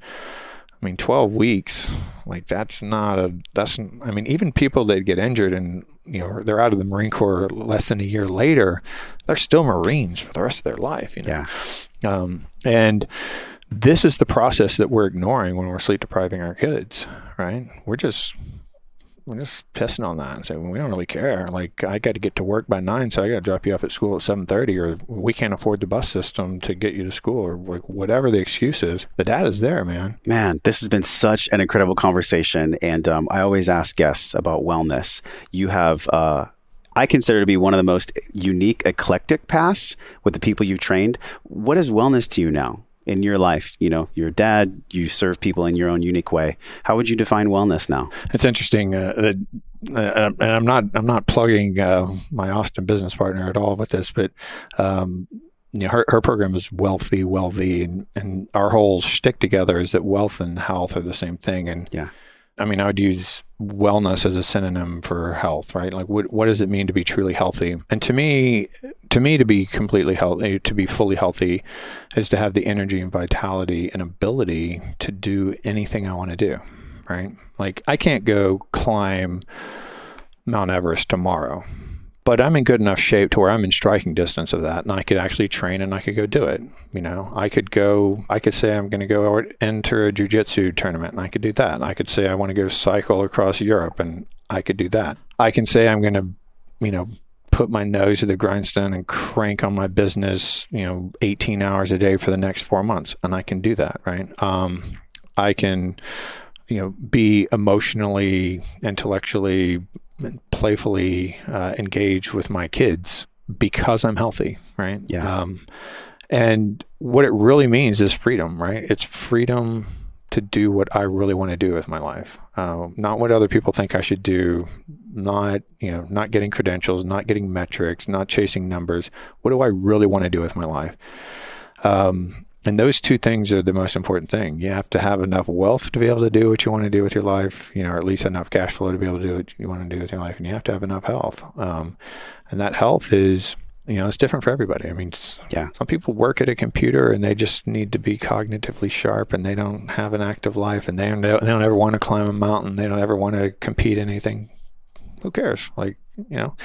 I mean, twelve weeks, like that's not a, that's, I mean, even people that get injured and, you know, they're out of the Marine Corps less than a year later, they're still Marines for the rest of their life, you know? Yeah. Um, and this is the process that we're ignoring when we're sleep depriving our kids, right? We're just, we're just pissing on that and saying, well, we don't really care. Like, I got to get to work by nine, so I got to drop you off at school at seven thirty, or we can't afford the bus system to get you to school, or like whatever the excuse is. The data's there, man. Man, this has been such an incredible conversation. And um, I always ask guests about wellness. You have... Uh, I consider to be one of the most unique, eclectic paths with the people you've trained. What is wellness to you now in your life? You know, you're a dad, you serve people in your own unique way. How would you define wellness now? It's interesting. Uh, uh, and I'm not, I'm not plugging uh, my Austin business partner at all with this, but um, you know, her, her program is Wealthy, Well-Thee, and, and our whole shtick together is that wealth and health are the same thing. And yeah. I mean, I would use wellness as a synonym for health, right? Like, what what does it mean to be truly healthy? And to me, to me, to be completely healthy, to be fully healthy, is to have the energy and vitality and ability to do anything I want to do, right? Like, I can't go climb Mount Everest tomorrow, but I'm in good enough shape to where I'm in striking distance of that, and I could actually train and I could go do it. You know, I could go, I could say I'm going to go enter a jiu-jitsu tournament, and I could do that. And I could say I want to go cycle across Europe, and I could do that. I can say I'm going to, you know, put my nose to the grindstone and crank on my business, you know, eighteen hours a day for the next four months, and I can do that, right? Um, I can, you know, be emotionally, intellectually, and playfully uh, engage with my kids because I'm healthy, right? Yeah. Um, and what it really means is freedom, right? It's freedom to do what I really want to do with my life. Uh, not what other people think I should do, not, you know, not getting credentials, not getting metrics, not chasing numbers. What do I really want to do with my life? Um, and those two things are the most important thing. You have to have enough wealth to be able to do what you want to do with your life, you know, or at least enough cash flow to be able to do what you want to do with your life. And you have to have enough health. Um, and that health is, you know, it's different for everybody. I mean, yeah. Some people work at a computer and they just need to be cognitively sharp, and they don't have an active life, and they don't, they don't ever want to climb a mountain. They don't ever want to compete in anything. Who cares? Like, you know,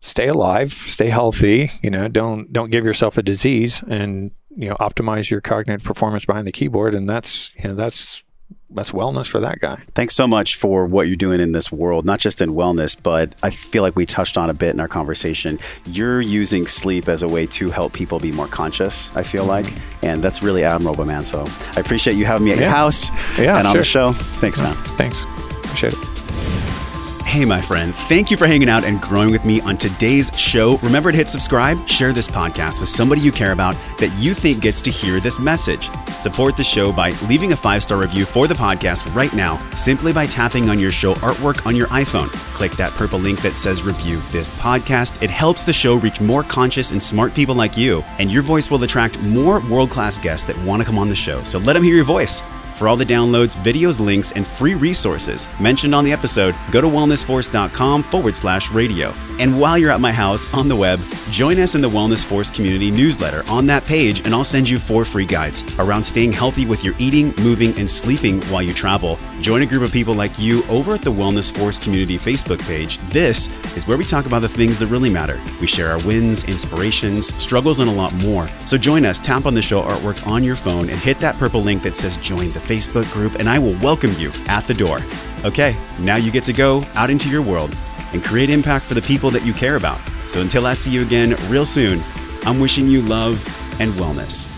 stay alive, stay healthy, you know, don't, don't give yourself a disease, and, you know, optimize your cognitive performance behind the keyboard. And that's, you know, that's, that's wellness for that guy. Thanks so much for what you're doing in this world, not just in wellness, but I feel like we touched on a bit in our conversation. You're using sleep as a way to help people be more conscious, I feel mm-hmm. like, and that's really admirable, man. So I appreciate you having me at yeah. your house yeah, and sure. on the show. Thanks, man. Thanks. Appreciate it. Hey, my friend, thank you for hanging out and growing with me on today's show. Remember to hit subscribe, share this podcast with somebody you care about that you think gets to hear this message. Support the show by leaving a five-star review for the podcast right now, simply by tapping on your show artwork on your iPhone. Click that purple link that says review this podcast. It helps the show reach more conscious and smart people like you, and your voice will attract more world-class guests that want to come on the show. So let them hear your voice. For all the downloads, videos, links, and free resources mentioned on the episode, go to wellnessforce.com forward slash radio. And while you're at my house on the web, join us in the Wellness Force community newsletter on that page, and I'll send you four free guides around staying healthy with your eating, moving, and sleeping while you travel. Join a group of people like you over at the Wellness Force community Facebook page. This is where we talk about the things that really matter. We share our wins, inspirations, struggles, and a lot more. So join us, tap on the show artwork on your phone, and hit that purple link that says join the Facebook group, and I will welcome you at the door. Okay, now you get to go out into your world and create impact for the people that you care about. So until I see you again real soon, I'm wishing you love and wellness.